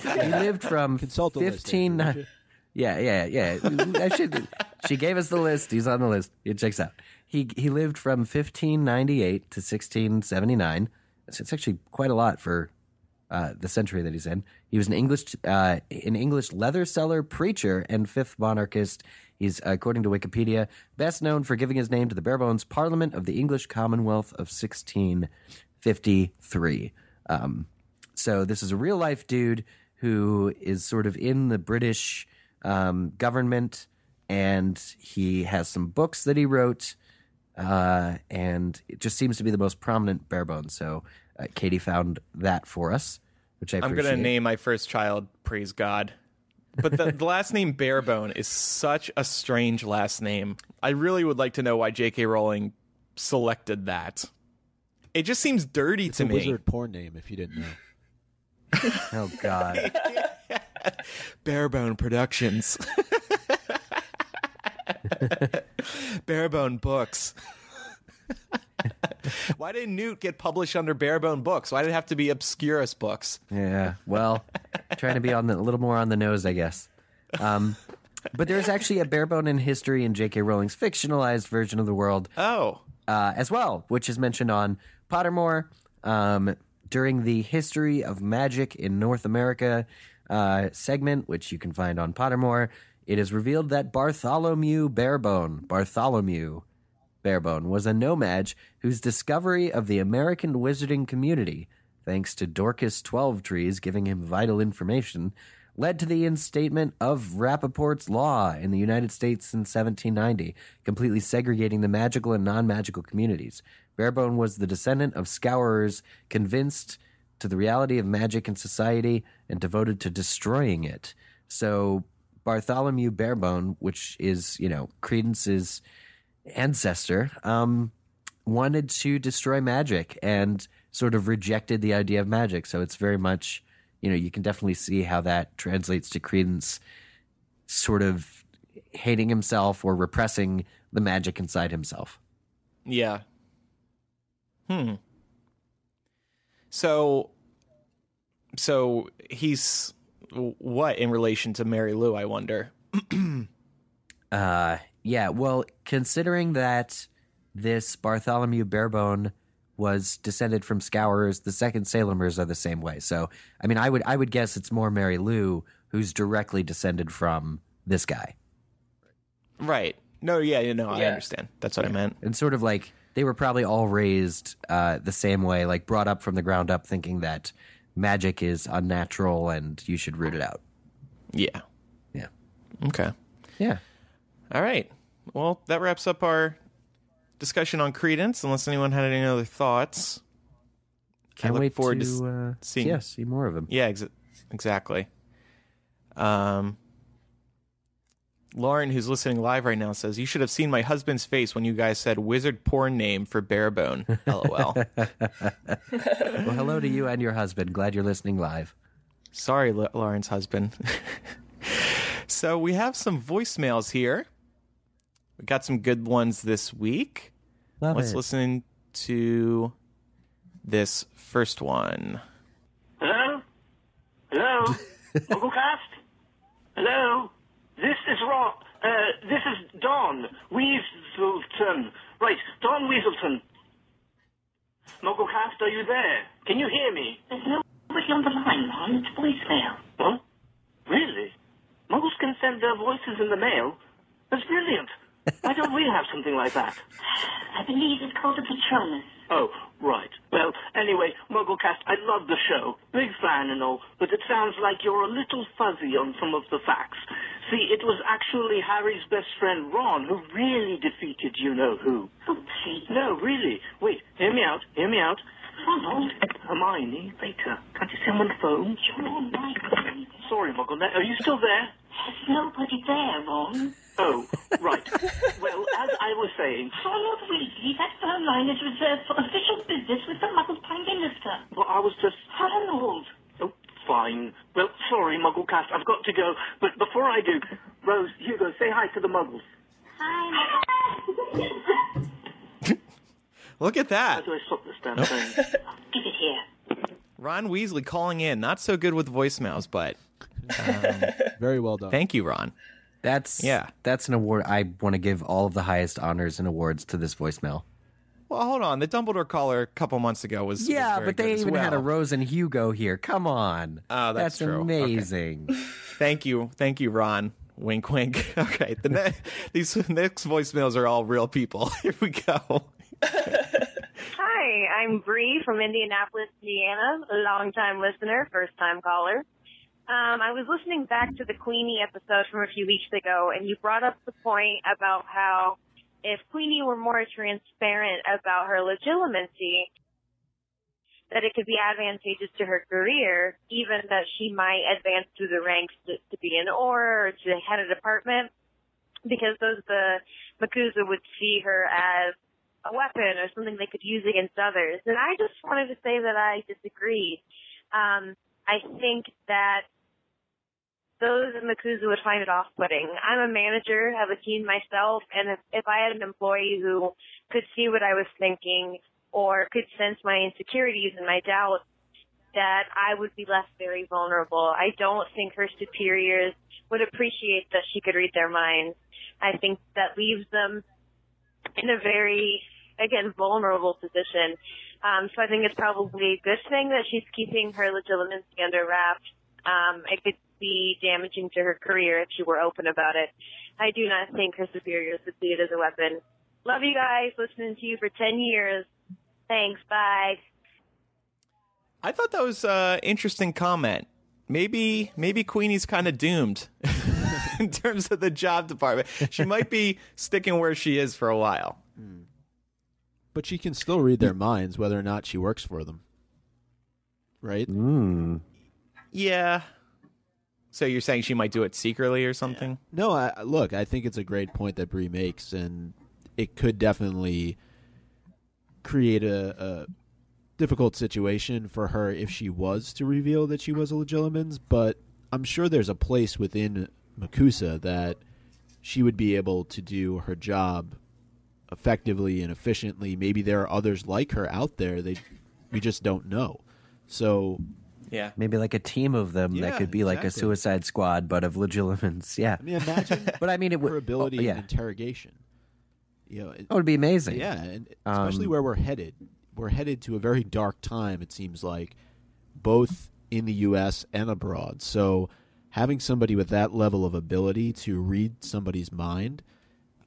lived from 15. Yeah. I should. She gave us the list. He's on the list. It checks out. He lived from 1598 to 1679. So it's actually quite a lot for the century that he's in. He was an English leather seller, preacher, and fifth monarchist. He's, according to Wikipedia, best known for giving his name to the Barebones Parliament of the English Commonwealth of 1653. So this is a real-life dude who is sort of in the British government, and he has some books that he wrote, and it just seems to be the most prominent Barebone. So Katie found that for us, which I appreciate. I'm going to name my first child Praise God. But the last name Barebone is such a strange last name. I really would like to know why J.K. Rowling selected that. It just seems dirty to me. It's a wizard porn name, if you didn't know. Oh, God. Barebone Productions. Barebone Books. Why didn't Newt get published under Barebone Books? Why did it have to be Obscurus Books? Yeah, well, trying to be a little more on the nose, I guess. But there's actually a Barebone in history in JK Rowling's fictionalized version of the world. Oh. As well, which is mentioned on Pottermore. During the History of Magic in North America segment, which you can find on Pottermore, it is revealed that Bartholomew Barebone was a nomad whose discovery of the American wizarding community, thanks to Dorcas 12-Trees giving him vital information, led to the instatement of Rappaport's Law in the United States in 1790, completely segregating the magical and non-magical communities. Barebone was the descendant of scourers convinced to the reality of magic in society and devoted to destroying it. So Bartholomew Barebone, which is, Credence's ancestor, wanted to destroy magic and sort of rejected the idea of magic. So it's very much, you can definitely see how that translates to Credence sort of hating himself or repressing the magic inside himself. Yeah. So he's what in relation to Mary Lou, I wonder? Yeah, well, considering that this Bartholomew Barebone was descended from Scourers, the Second Salemers are the same way. So, I mean, I would guess it's more Mary Lou who's directly descended from this guy. Right. No, yeah. I understand. That's what I meant. And sort of like they were probably all raised the same way, like brought up from the ground up thinking that magic is unnatural and you should root it out. Yeah. Yeah. Okay. Yeah. All right. Well, that wraps up our discussion on Credence, unless anyone had any other thoughts. Can't wait forward to see more of them. Yeah, exactly. Lauren, who's listening live right now, says, "You should have seen my husband's face when you guys said wizard porn name for Barebone. LOL." Well, hello to you and your husband. Glad you're listening live. Sorry, Lauren's husband. So we have some voicemails here. We got some good ones this week. Let's listen to this first one. Hello? Hello? MuggleCast? Hello? This is Don Weaselton. Right, Don Weaselton. MuggleCast, are you there? Can you hear me? There's nobody on the line, Ron. It's voicemail. Huh? Really? Muggles can send their voices in the mail? That's brilliant. Why don't we have something like that? I believe it's called a Patronus. Oh, right. Well, anyway, MuggleCast, I love the show. Big fan and all, but it sounds like you're a little fuzzy on some of the facts. See, it was actually Harry's best friend, Ron, who really defeated you-know-who. Oh, please. No, really. Wait, hear me out. Ronald? Hermione, later. Can't you stay on the phone? You're on my phone. Sorry, MuggleNet. Are you still there? There's nobody there, Ron. Oh, right. Well, as I was saying... Ronald Weasley, that phone line is reserved for official business with the Muggle Prime Minister. Well, I was just... Ronald! Oh, fine. Well, sorry, MuggleCast, I've got to go. But before I do, Rose, Hugo, say hi to the Muggles. Hi. Look at that. How do I stop this damn thing? Give it here. Ron Weasley calling in. Not so good with voicemails, but... very well done. Thank you, Ron. That's an award. I want to give all of the highest honors and awards to this voicemail. Well, hold on. The Dumbledore caller a couple months ago was was but they even had a Rose and Hugo here. Come on. Oh, that's true. Amazing. Okay. Thank you, Ron. Wink, wink. Okay, these next voicemails are all real people. Here we go. Hi, I'm Bree from Indianapolis, Indiana. Long-time listener, first-time caller. I was listening back to the Queenie episode from a few weeks ago, and you brought up the point about how if Queenie were more transparent about her legitimacy, that it could be advantageous to her career, even that she might advance through the ranks to be an Auror or to head a department, because the Makusa would see her as a weapon or something they could use against others. And I just wanted to say that I disagreed. I think that those in the Kuzu would find it off-putting. I'm a manager, have a team myself, and if I had an employee who could see what I was thinking or could sense my insecurities and my doubts, that I would be left very vulnerable. I don't think her superiors would appreciate that she could read their minds. I think that leaves them in a very, again, vulnerable position. So I think it's probably a good thing that she's keeping her legitimacy under wraps. It could be damaging to her career if she were open about it. I do not think her superiors would see it as a weapon. Love you guys. Listening to you for 10 years. Thanks. Bye. I thought that was an interesting comment. Maybe Queenie's kind of doomed in terms of the job department. She might be sticking where she is for a while. But she can still read their minds whether or not she works for them. Right? Mm. Yeah. So you're saying she might do it secretly or something? No, I think it's a great point that Bree makes, and it could definitely create a difficult situation for her if she was to reveal that she was a Legilimens, but I'm sure there's a place within Makusa that she would be able to do her job effectively and efficiently. Maybe there are others like her out there. We just don't know. So... yeah, maybe like a team of them that could be like a Suicide Squad, but of Legilimens. Yeah, I mean, imagine. But I mean, it would ability and interrogation. You know, it would be amazing. Yeah, and especially where we're headed. We're headed to a very dark time. It seems like, both in the U.S. and abroad. So, having somebody with that level of ability to read somebody's mind,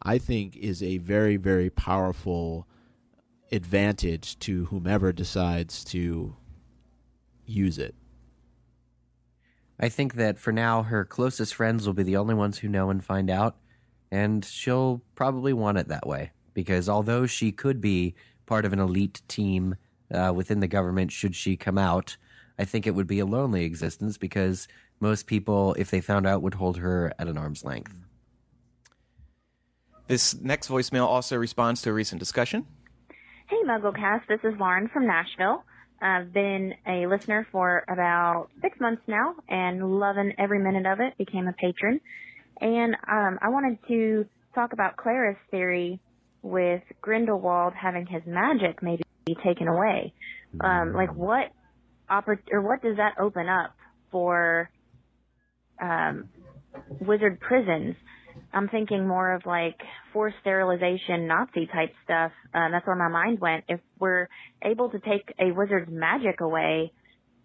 I think, is a very, very powerful advantage to whomever decides to use it. I think that for now, her closest friends will be the only ones who know and find out, and she'll probably want it that way, because although she could be part of an elite team within the government should she come out, I think it would be a lonely existence, because most people, if they found out, would hold her at an arm's length. This next voicemail also responds to a recent discussion. Hey, MuggleCast, this is Lauren from Nashville. I've been a listener for about 6 months now and loving every minute of it. Became a patron. And I wanted to talk about Clara's theory with Grindelwald having his magic maybe taken away. Like what does that open up for wizard prisons? I'm thinking more of like forced sterilization, Nazi type stuff. That's where my mind went. If we're able to take a wizard's magic away,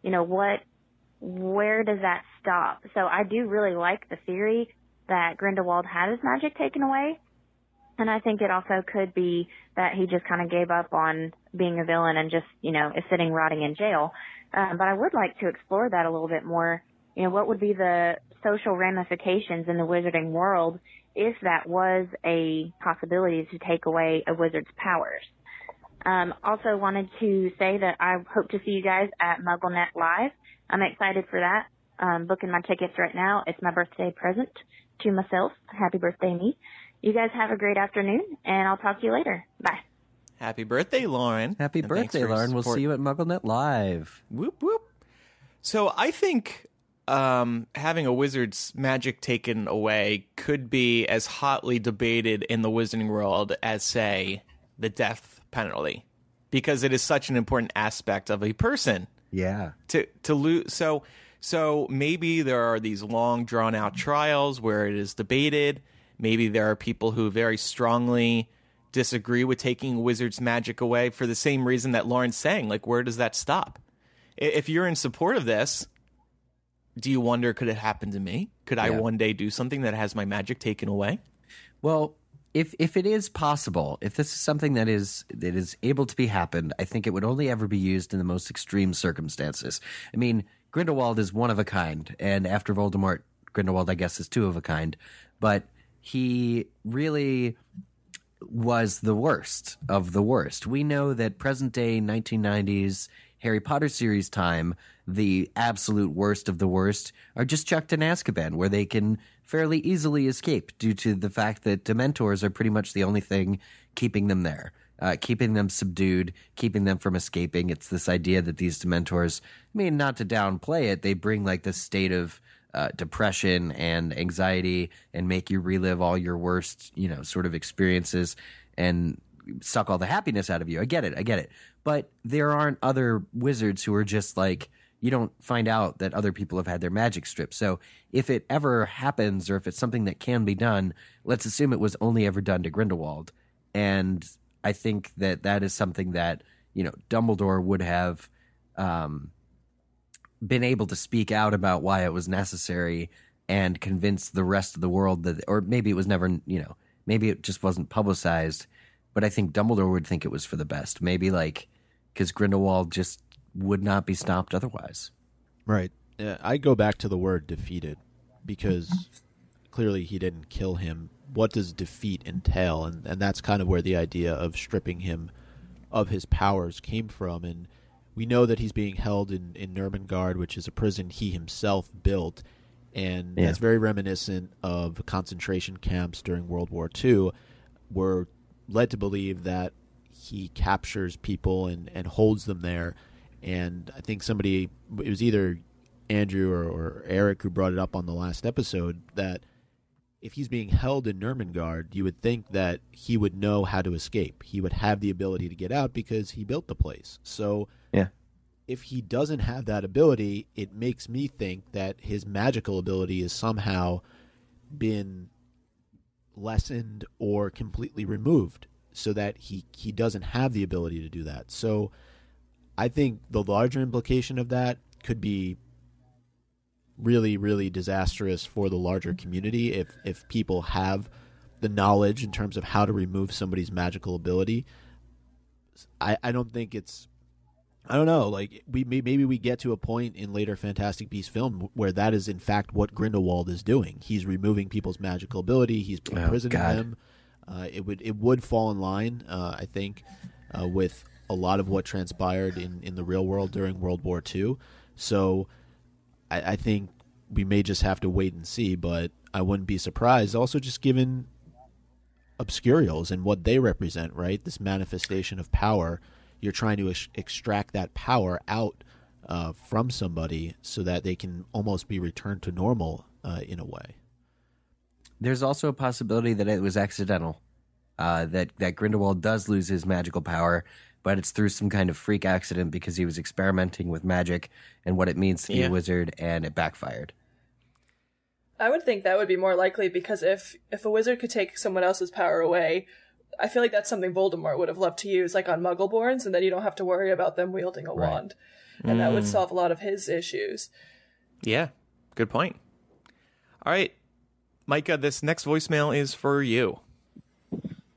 you know, where does that stop? So I do really like the theory that Grindelwald had his magic taken away. And I think it also could be that he just kind of gave up on being a villain and just, you know, is sitting rotting in jail. But I would like to explore that a little bit more. You know, what would be the social ramifications in the wizarding world if that was a possibility to take away a wizard's powers. Also wanted to say that I hope to see you guys at MuggleNet Live. I'm excited for that. Booking my tickets right now. It's my birthday present to myself. Happy birthday, me. You guys have a great afternoon, and I'll talk to you later. Bye. Happy birthday, Lauren. Happy birthday, Lauren. We'll see you at MuggleNet Live. Whoop, whoop. So I think... having a wizard's magic taken away could be as hotly debated in the wizarding world as, say, the death penalty, because it is such an important aspect of a person. Yeah. To lose. So maybe there are these long, drawn out trials where it is debated. Maybe there are people who very strongly disagree with taking a wizard's magic away for the same reason that Lauren's saying. Like, where does that stop? If you're in support of this, do you wonder, could it happen to me? Could I one day do something that has my magic taken away? Well, if it is possible, if this is something that is able to be happened, I think it would only ever be used in the most extreme circumstances. I mean, Grindelwald is one of a kind, and after Voldemort, Grindelwald, I guess, is two of a kind. But he really was the worst of the worst. We know that present-day 1990s Harry Potter series time, the absolute worst of the worst are just chucked in Azkaban, where they can fairly easily escape due to the fact that Dementors are pretty much the only thing keeping them there. keeping them subdued, keeping them from escaping. It's this idea that these Dementors, I mean, not to downplay it, they bring like this state of depression and anxiety and make you relive all your worst, you know, sort of experiences and suck all the happiness out of you. I get it. But there aren't other wizards who are just like, you don't find out that other people have had their magic stripped. So if it ever happens or if it's something that can be done, let's assume it was only ever done to Grindelwald. And I think that that is something that, you know, Dumbledore would have been able to speak out about why it was necessary and convince the rest of the world that, or maybe it was never, you know, maybe it just wasn't publicized, but I think Dumbledore would think it was for the best. Maybe like, because Grindelwald just would not be stopped otherwise. Right. I go back to the word defeated because clearly he didn't kill him. What does defeat entail? And that's kind of where the idea of stripping him of his powers came from. And we know that he's being held in Nuremberg, which is a prison he himself built, and that's very reminiscent of concentration camps during World War II. We're led to believe that he captures people and holds them there. And I think somebody, it was either Andrew or Eric who brought it up on the last episode, that if he's being held in Nuremberg, you would think that he would know how to escape. He would have the ability to get out because he built the place. So if he doesn't have that ability, it makes me think that his magical ability has somehow been lessened or completely removed so that he doesn't have the ability to do that. So I think the larger implication of that could be really, really disastrous for the larger community if people have the knowledge in terms of how to remove somebody's magical ability. I don't think it's... I don't know. Like maybe we get to a point in later Fantastic Beasts film where that is, in fact, what Grindelwald is doing. He's removing people's magical ability. He's imprisoning them. It would fall in line, I think, with a lot of what transpired in the real world during World War II. So... I think we may just have to wait and see, but I wouldn't be surprised. Also, just given Obscurials and what they represent, right? This manifestation of power, you're trying to extract that power out from somebody so that they can almost be returned to normal in a way. There's also a possibility that it was accidental, that Grindelwald does lose his magical power, but it's through some kind of freak accident because he was experimenting with magic and what it means to be a wizard, and it backfired. I would think that would be more likely because if a wizard could take someone else's power away, I feel like that's something Voldemort would have loved to use, like on Muggleborns, and then you don't have to worry about them wielding a wand. And that would solve a lot of his issues. Yeah, good point. All right, Micah, this next voicemail is for you.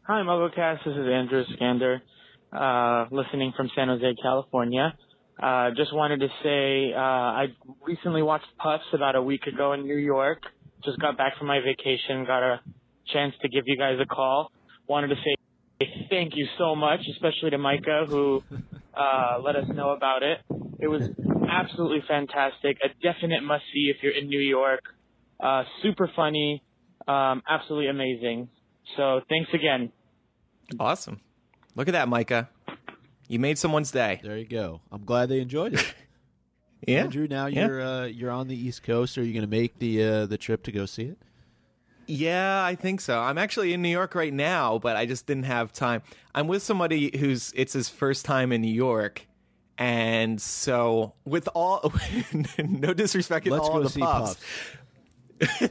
Hi, Mugglecast. This is Andrew Scander. Listening from San Jose, California. Just wanted to say I recently watched Puffs about a week ago in New York. Just got back from my vacation, got a chance to give you guys a call. Wanted to say thank you so much, especially to Micah, who let us know about it. It was absolutely fantastic. A definite must-see if you're in New York. Super funny. Absolutely amazing. So thanks again. Awesome. Look at that, Micah. You made someone's day. There you go. I'm glad they enjoyed it. Andrew, now you're on the East Coast. Are you going to make the trip to go see it? Yeah, I think so. I'm actually in New York right now, but I just didn't have time. I'm with somebody who's it's his first time in New York, and so with all no disrespect at all to the Puffs.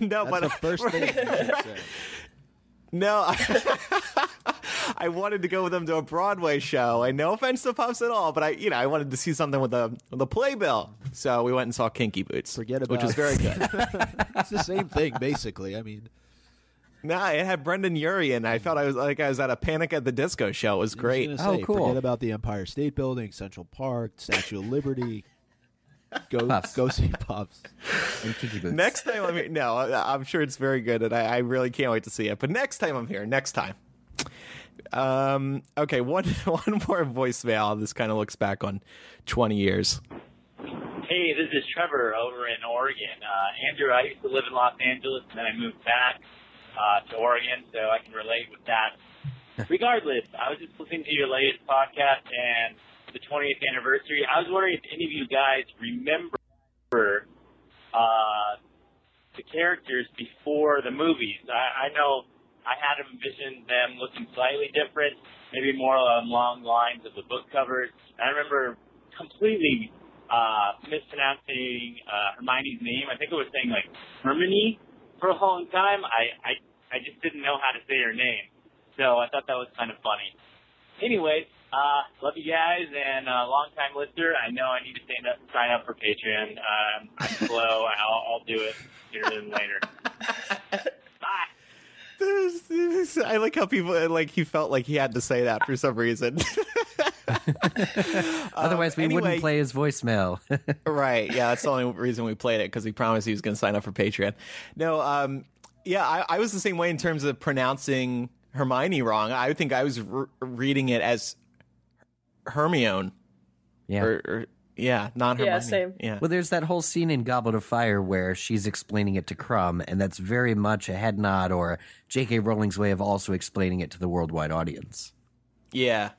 No, that's but the first thing. No, I wanted to go with them to a Broadway show. And no offense to Puffs at all, but I wanted to see something with a playbill. So we went and saw Kinky Boots. Forget about it. Which was very good. It's the same thing, basically. I mean, it had Brendan Urie, and I felt I was at a Panic at the Disco show. It was great. Cool. Forget about the Empire State Building, Central Park, Statue of Liberty. Go see Puffs. Next time I'm here. No, I'm sure it's very good, and I really can't wait to see it. But next time I'm here, next time. Okay, one more voicemail. This kind of looks back on 20 years. Hey, this is Trevor over in Oregon. Andrew, I used to live in Los Angeles, and then I moved back to Oregon, so I can relate with that. Regardless, I was just listening to your latest podcast and the 20th anniversary. I was wondering if any of you guys remember the characters before the movies. I know I had envisioned them looking slightly different, maybe more along lines of the book covers. And I remember completely mispronouncing Hermione's name. I think I was saying, like, Hermione for a long time. I just didn't know how to say her name. So I thought that was kind of funny. Anyway, love you guys, and long-time listener. I know I need to sign up for Patreon. I'm slow. I'll do it sooner than later. Bye. I like how people, like, he felt like he had to say that for some reason. Otherwise, we wouldn't play his voicemail. Right. Yeah, that's the only reason we played it, because we promised he was going to sign up for Patreon. No, yeah, I was the same way in terms of pronouncing Hermione wrong. I think I was reading it as Hermione. Yeah. Or, yeah, not Hermione. Yeah, same. Yeah. Well, there's that whole scene in Goblet of Fire where she's explaining it to Crumb, and that's very much a head nod or JK Rowling's way of also explaining it to the worldwide audience. Yeah.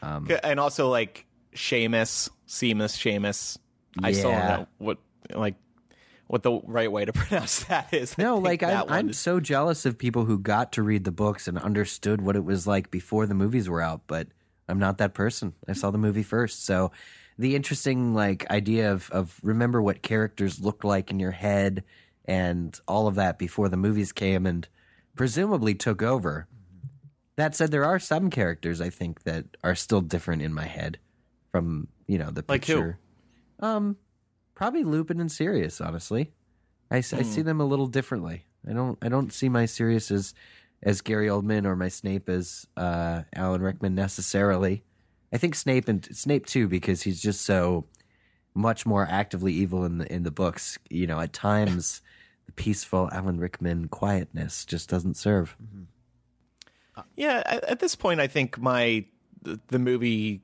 And also, like, Seamus. Yeah. I still don't know what the right way to pronounce that is. No, like, I'm so jealous of people who got to read the books and understood what it was like before the movies were out, but I'm not that person. I saw the movie first, so... The interesting, like, idea of remember what characters looked like in your head and all of that before the movies came and presumably took over. That said, there are some characters, I think, that are still different in my head from, you know, the picture. Like who? Probably Lupin and Sirius, honestly. I see them a little differently. I don't see my Sirius as Gary Oldman or my Snape as Alan Rickman necessarily. I think Snape too, because he's just so much more actively evil in the books. You know, at times the peaceful Alan Rickman quietness just doesn't serve. Mm-hmm. Yeah, at this point, I think the movie,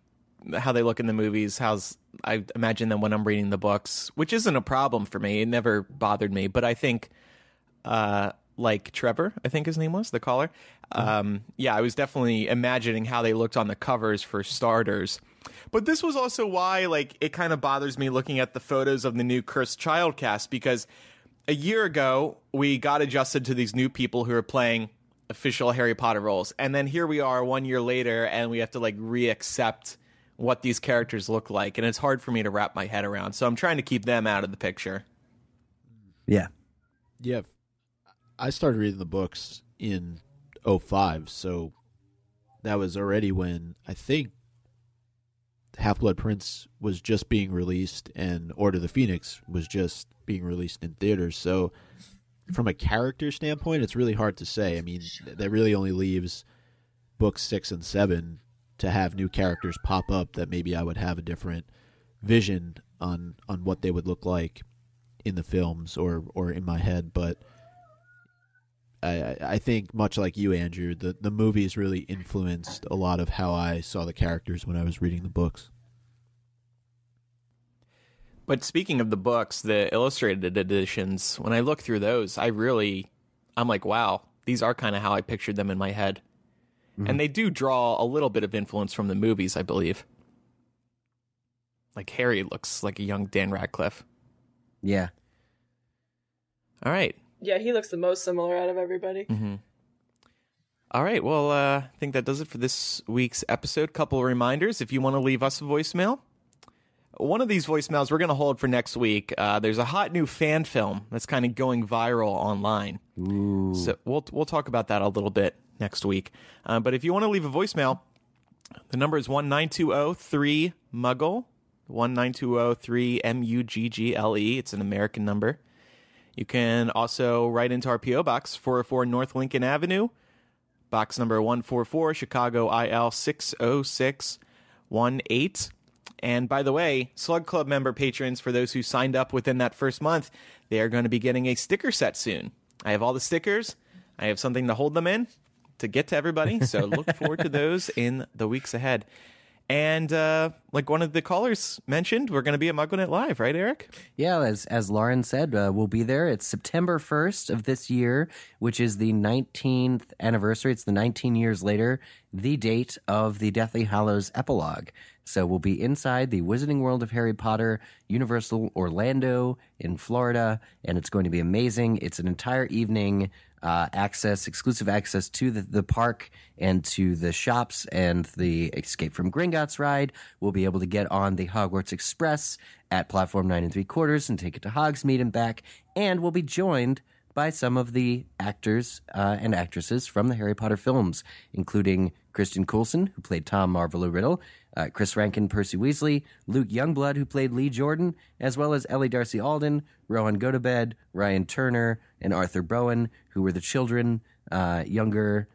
how they look in the movies, how's I imagine them when I'm reading the books, which isn't a problem for me. It never bothered me, but I think like Trevor, I think his name was, the caller. Yeah, I was definitely imagining how they looked on the covers for starters. But this was also why, like, it kind of bothers me looking at the photos of the new Cursed Child cast, because a year ago, we got adjusted to these new people who are playing official Harry Potter roles. And then here we are 1 year later, and we have to, like, re-accept what these characters look like. And it's hard for me to wrap my head around. So I'm trying to keep them out of the picture. Yeah. Yeah. I started reading the books in 2005, so that was already when I think Half-Blood Prince was just being released and Order of the Phoenix was just being released in theaters. So from a character standpoint, it's really hard to say. I mean, that really only leaves books 6 and 7 to have new characters pop up that maybe I would have a different vision on what they would look like in the films or in my head, but... I think, much like you, Andrew, the movies really influenced a lot of how I saw the characters when I was reading the books. But speaking of the books, the illustrated editions, when I look through those, I'm like, wow, these are kind of how I pictured them in my head. Mm-hmm. And they do draw a little bit of influence from the movies, I believe. Like, Harry looks like a young Dan Radcliffe. Yeah. All right. Yeah, he looks the most similar out of everybody. Mm-hmm. All right, well, I think that does it for this week's episode. Couple of reminders, if you want to leave us a voicemail. One of these voicemails we're going to hold for next week. There's a hot new fan film that's kind of going viral online. Ooh. So we'll talk about that a little bit next week. But if you want to leave a voicemail, the number is 19203-MUGGLE, 19203-MUGGLE. It's an American number. You can also write into our P.O. Box, 404 North Lincoln Avenue, box number 144, Chicago IL 60618. And by the way, Slug Club member patrons, for those who signed up within that first month, they are going to be getting a sticker set soon. I have all the stickers. I have something to hold them in to get to everybody. So look forward to those in the weeks ahead. And like one of the callers mentioned, we're going to be at MuggleNet Live, right, Eric? Yeah, as Lauren said, we'll be there. It's September 1st of this year, which is the 19th anniversary. It's the 19 years later, the date of the Deathly Hallows epilogue. So we'll be inside the Wizarding World of Harry Potter, Universal Orlando in Florida, and it's going to be amazing. It's an entire evening, exclusive access to the park and to the shops and the Escape from Gringotts ride. We'll be able to get on the Hogwarts Express at platform 9 3/4 and take it to Hogsmeade and back. And we'll be joined by some of the actors and actresses from the Harry Potter films, including Christian Coulson, who played Tom Marvolo Riddle, Chris Rankin, Percy Weasley, Luke Youngblood, who played Lee Jordan, as well as Ellie Darcy Alden, Rowan Gotobed, Ryan Turner, and Arthur Bowen, who were the children, younger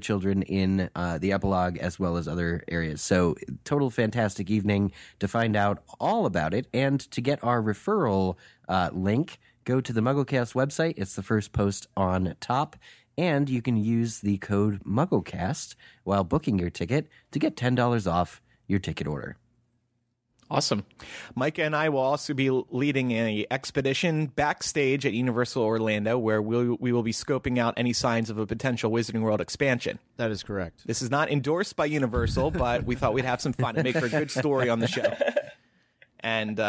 children in the epilogue, as well as other areas. So, total fantastic evening. To find out all about it and to get our referral link, go to the MuggleCast website. It's the first post on top. And you can use the code MuggleCast while booking your ticket to get $10 off your ticket order. Awesome. Micah and I will also be leading an expedition backstage at Universal Orlando, where we will be scoping out any signs of a potential Wizarding World expansion. That is correct. This is not endorsed by Universal, but we thought we'd have some fun and make for a good story on the show. And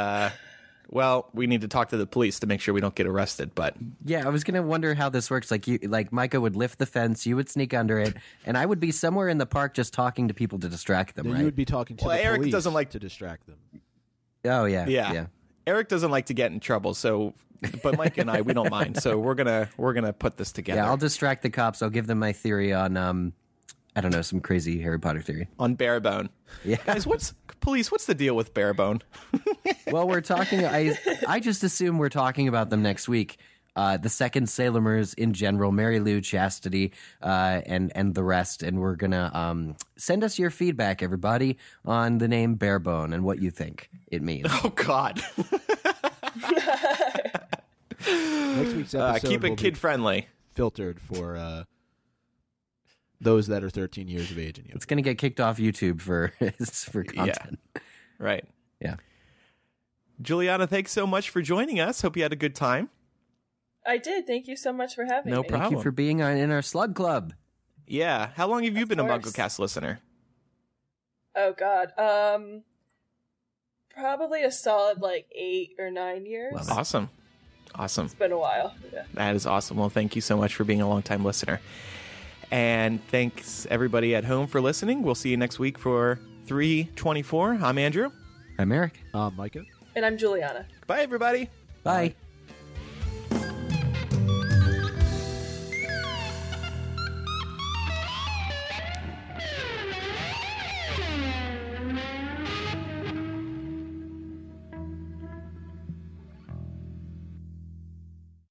well, we need to talk to the police to make sure we don't get arrested, but... Yeah, I was going to wonder how this works. Like Micah would lift the fence, you would sneak under it, and I would be somewhere in the park just talking to people to distract them, right? You would be talking to the police. Eric doesn't like to distract them. Oh, yeah. Eric doesn't like to get in trouble, so... But Mike and I, we don't mind, so we're gonna put this together. Yeah, I'll distract the cops. I'll give them my theory on, I don't know, some crazy Harry Potter theory. On Barebone. Yeah. Guys, what's the deal with Barebone? Well, we're talking, I just assume we're talking about them next week. The Second Salemers in general, Mary Lou, Chastity, and the rest. And we're going to send us your feedback, everybody, on the name Barebone and what you think it means. Oh, God. Next week's episode keep it kid-friendly. Filtered for... those that are 13 years of age and younger. It's going to get kicked off YouTube for content. Yeah. Right. Yeah. Juliana, thanks so much for joining us. Hope you had a good time. I did. Thank you so much for having me. No problem. Thank you for being in our slug club. Yeah. How long have you been a MuggleCast listener? Oh, God. Probably a solid 8 or 9 years. Love it. Awesome. It's been a while. Yeah. That is awesome. Well, thank you so much for being a longtime listener. And thanks, everybody at home, for listening. We'll see you next week for 324. I'm Andrew. I'm Eric. I'm Micah. And I'm Juliana. Bye, everybody. Bye.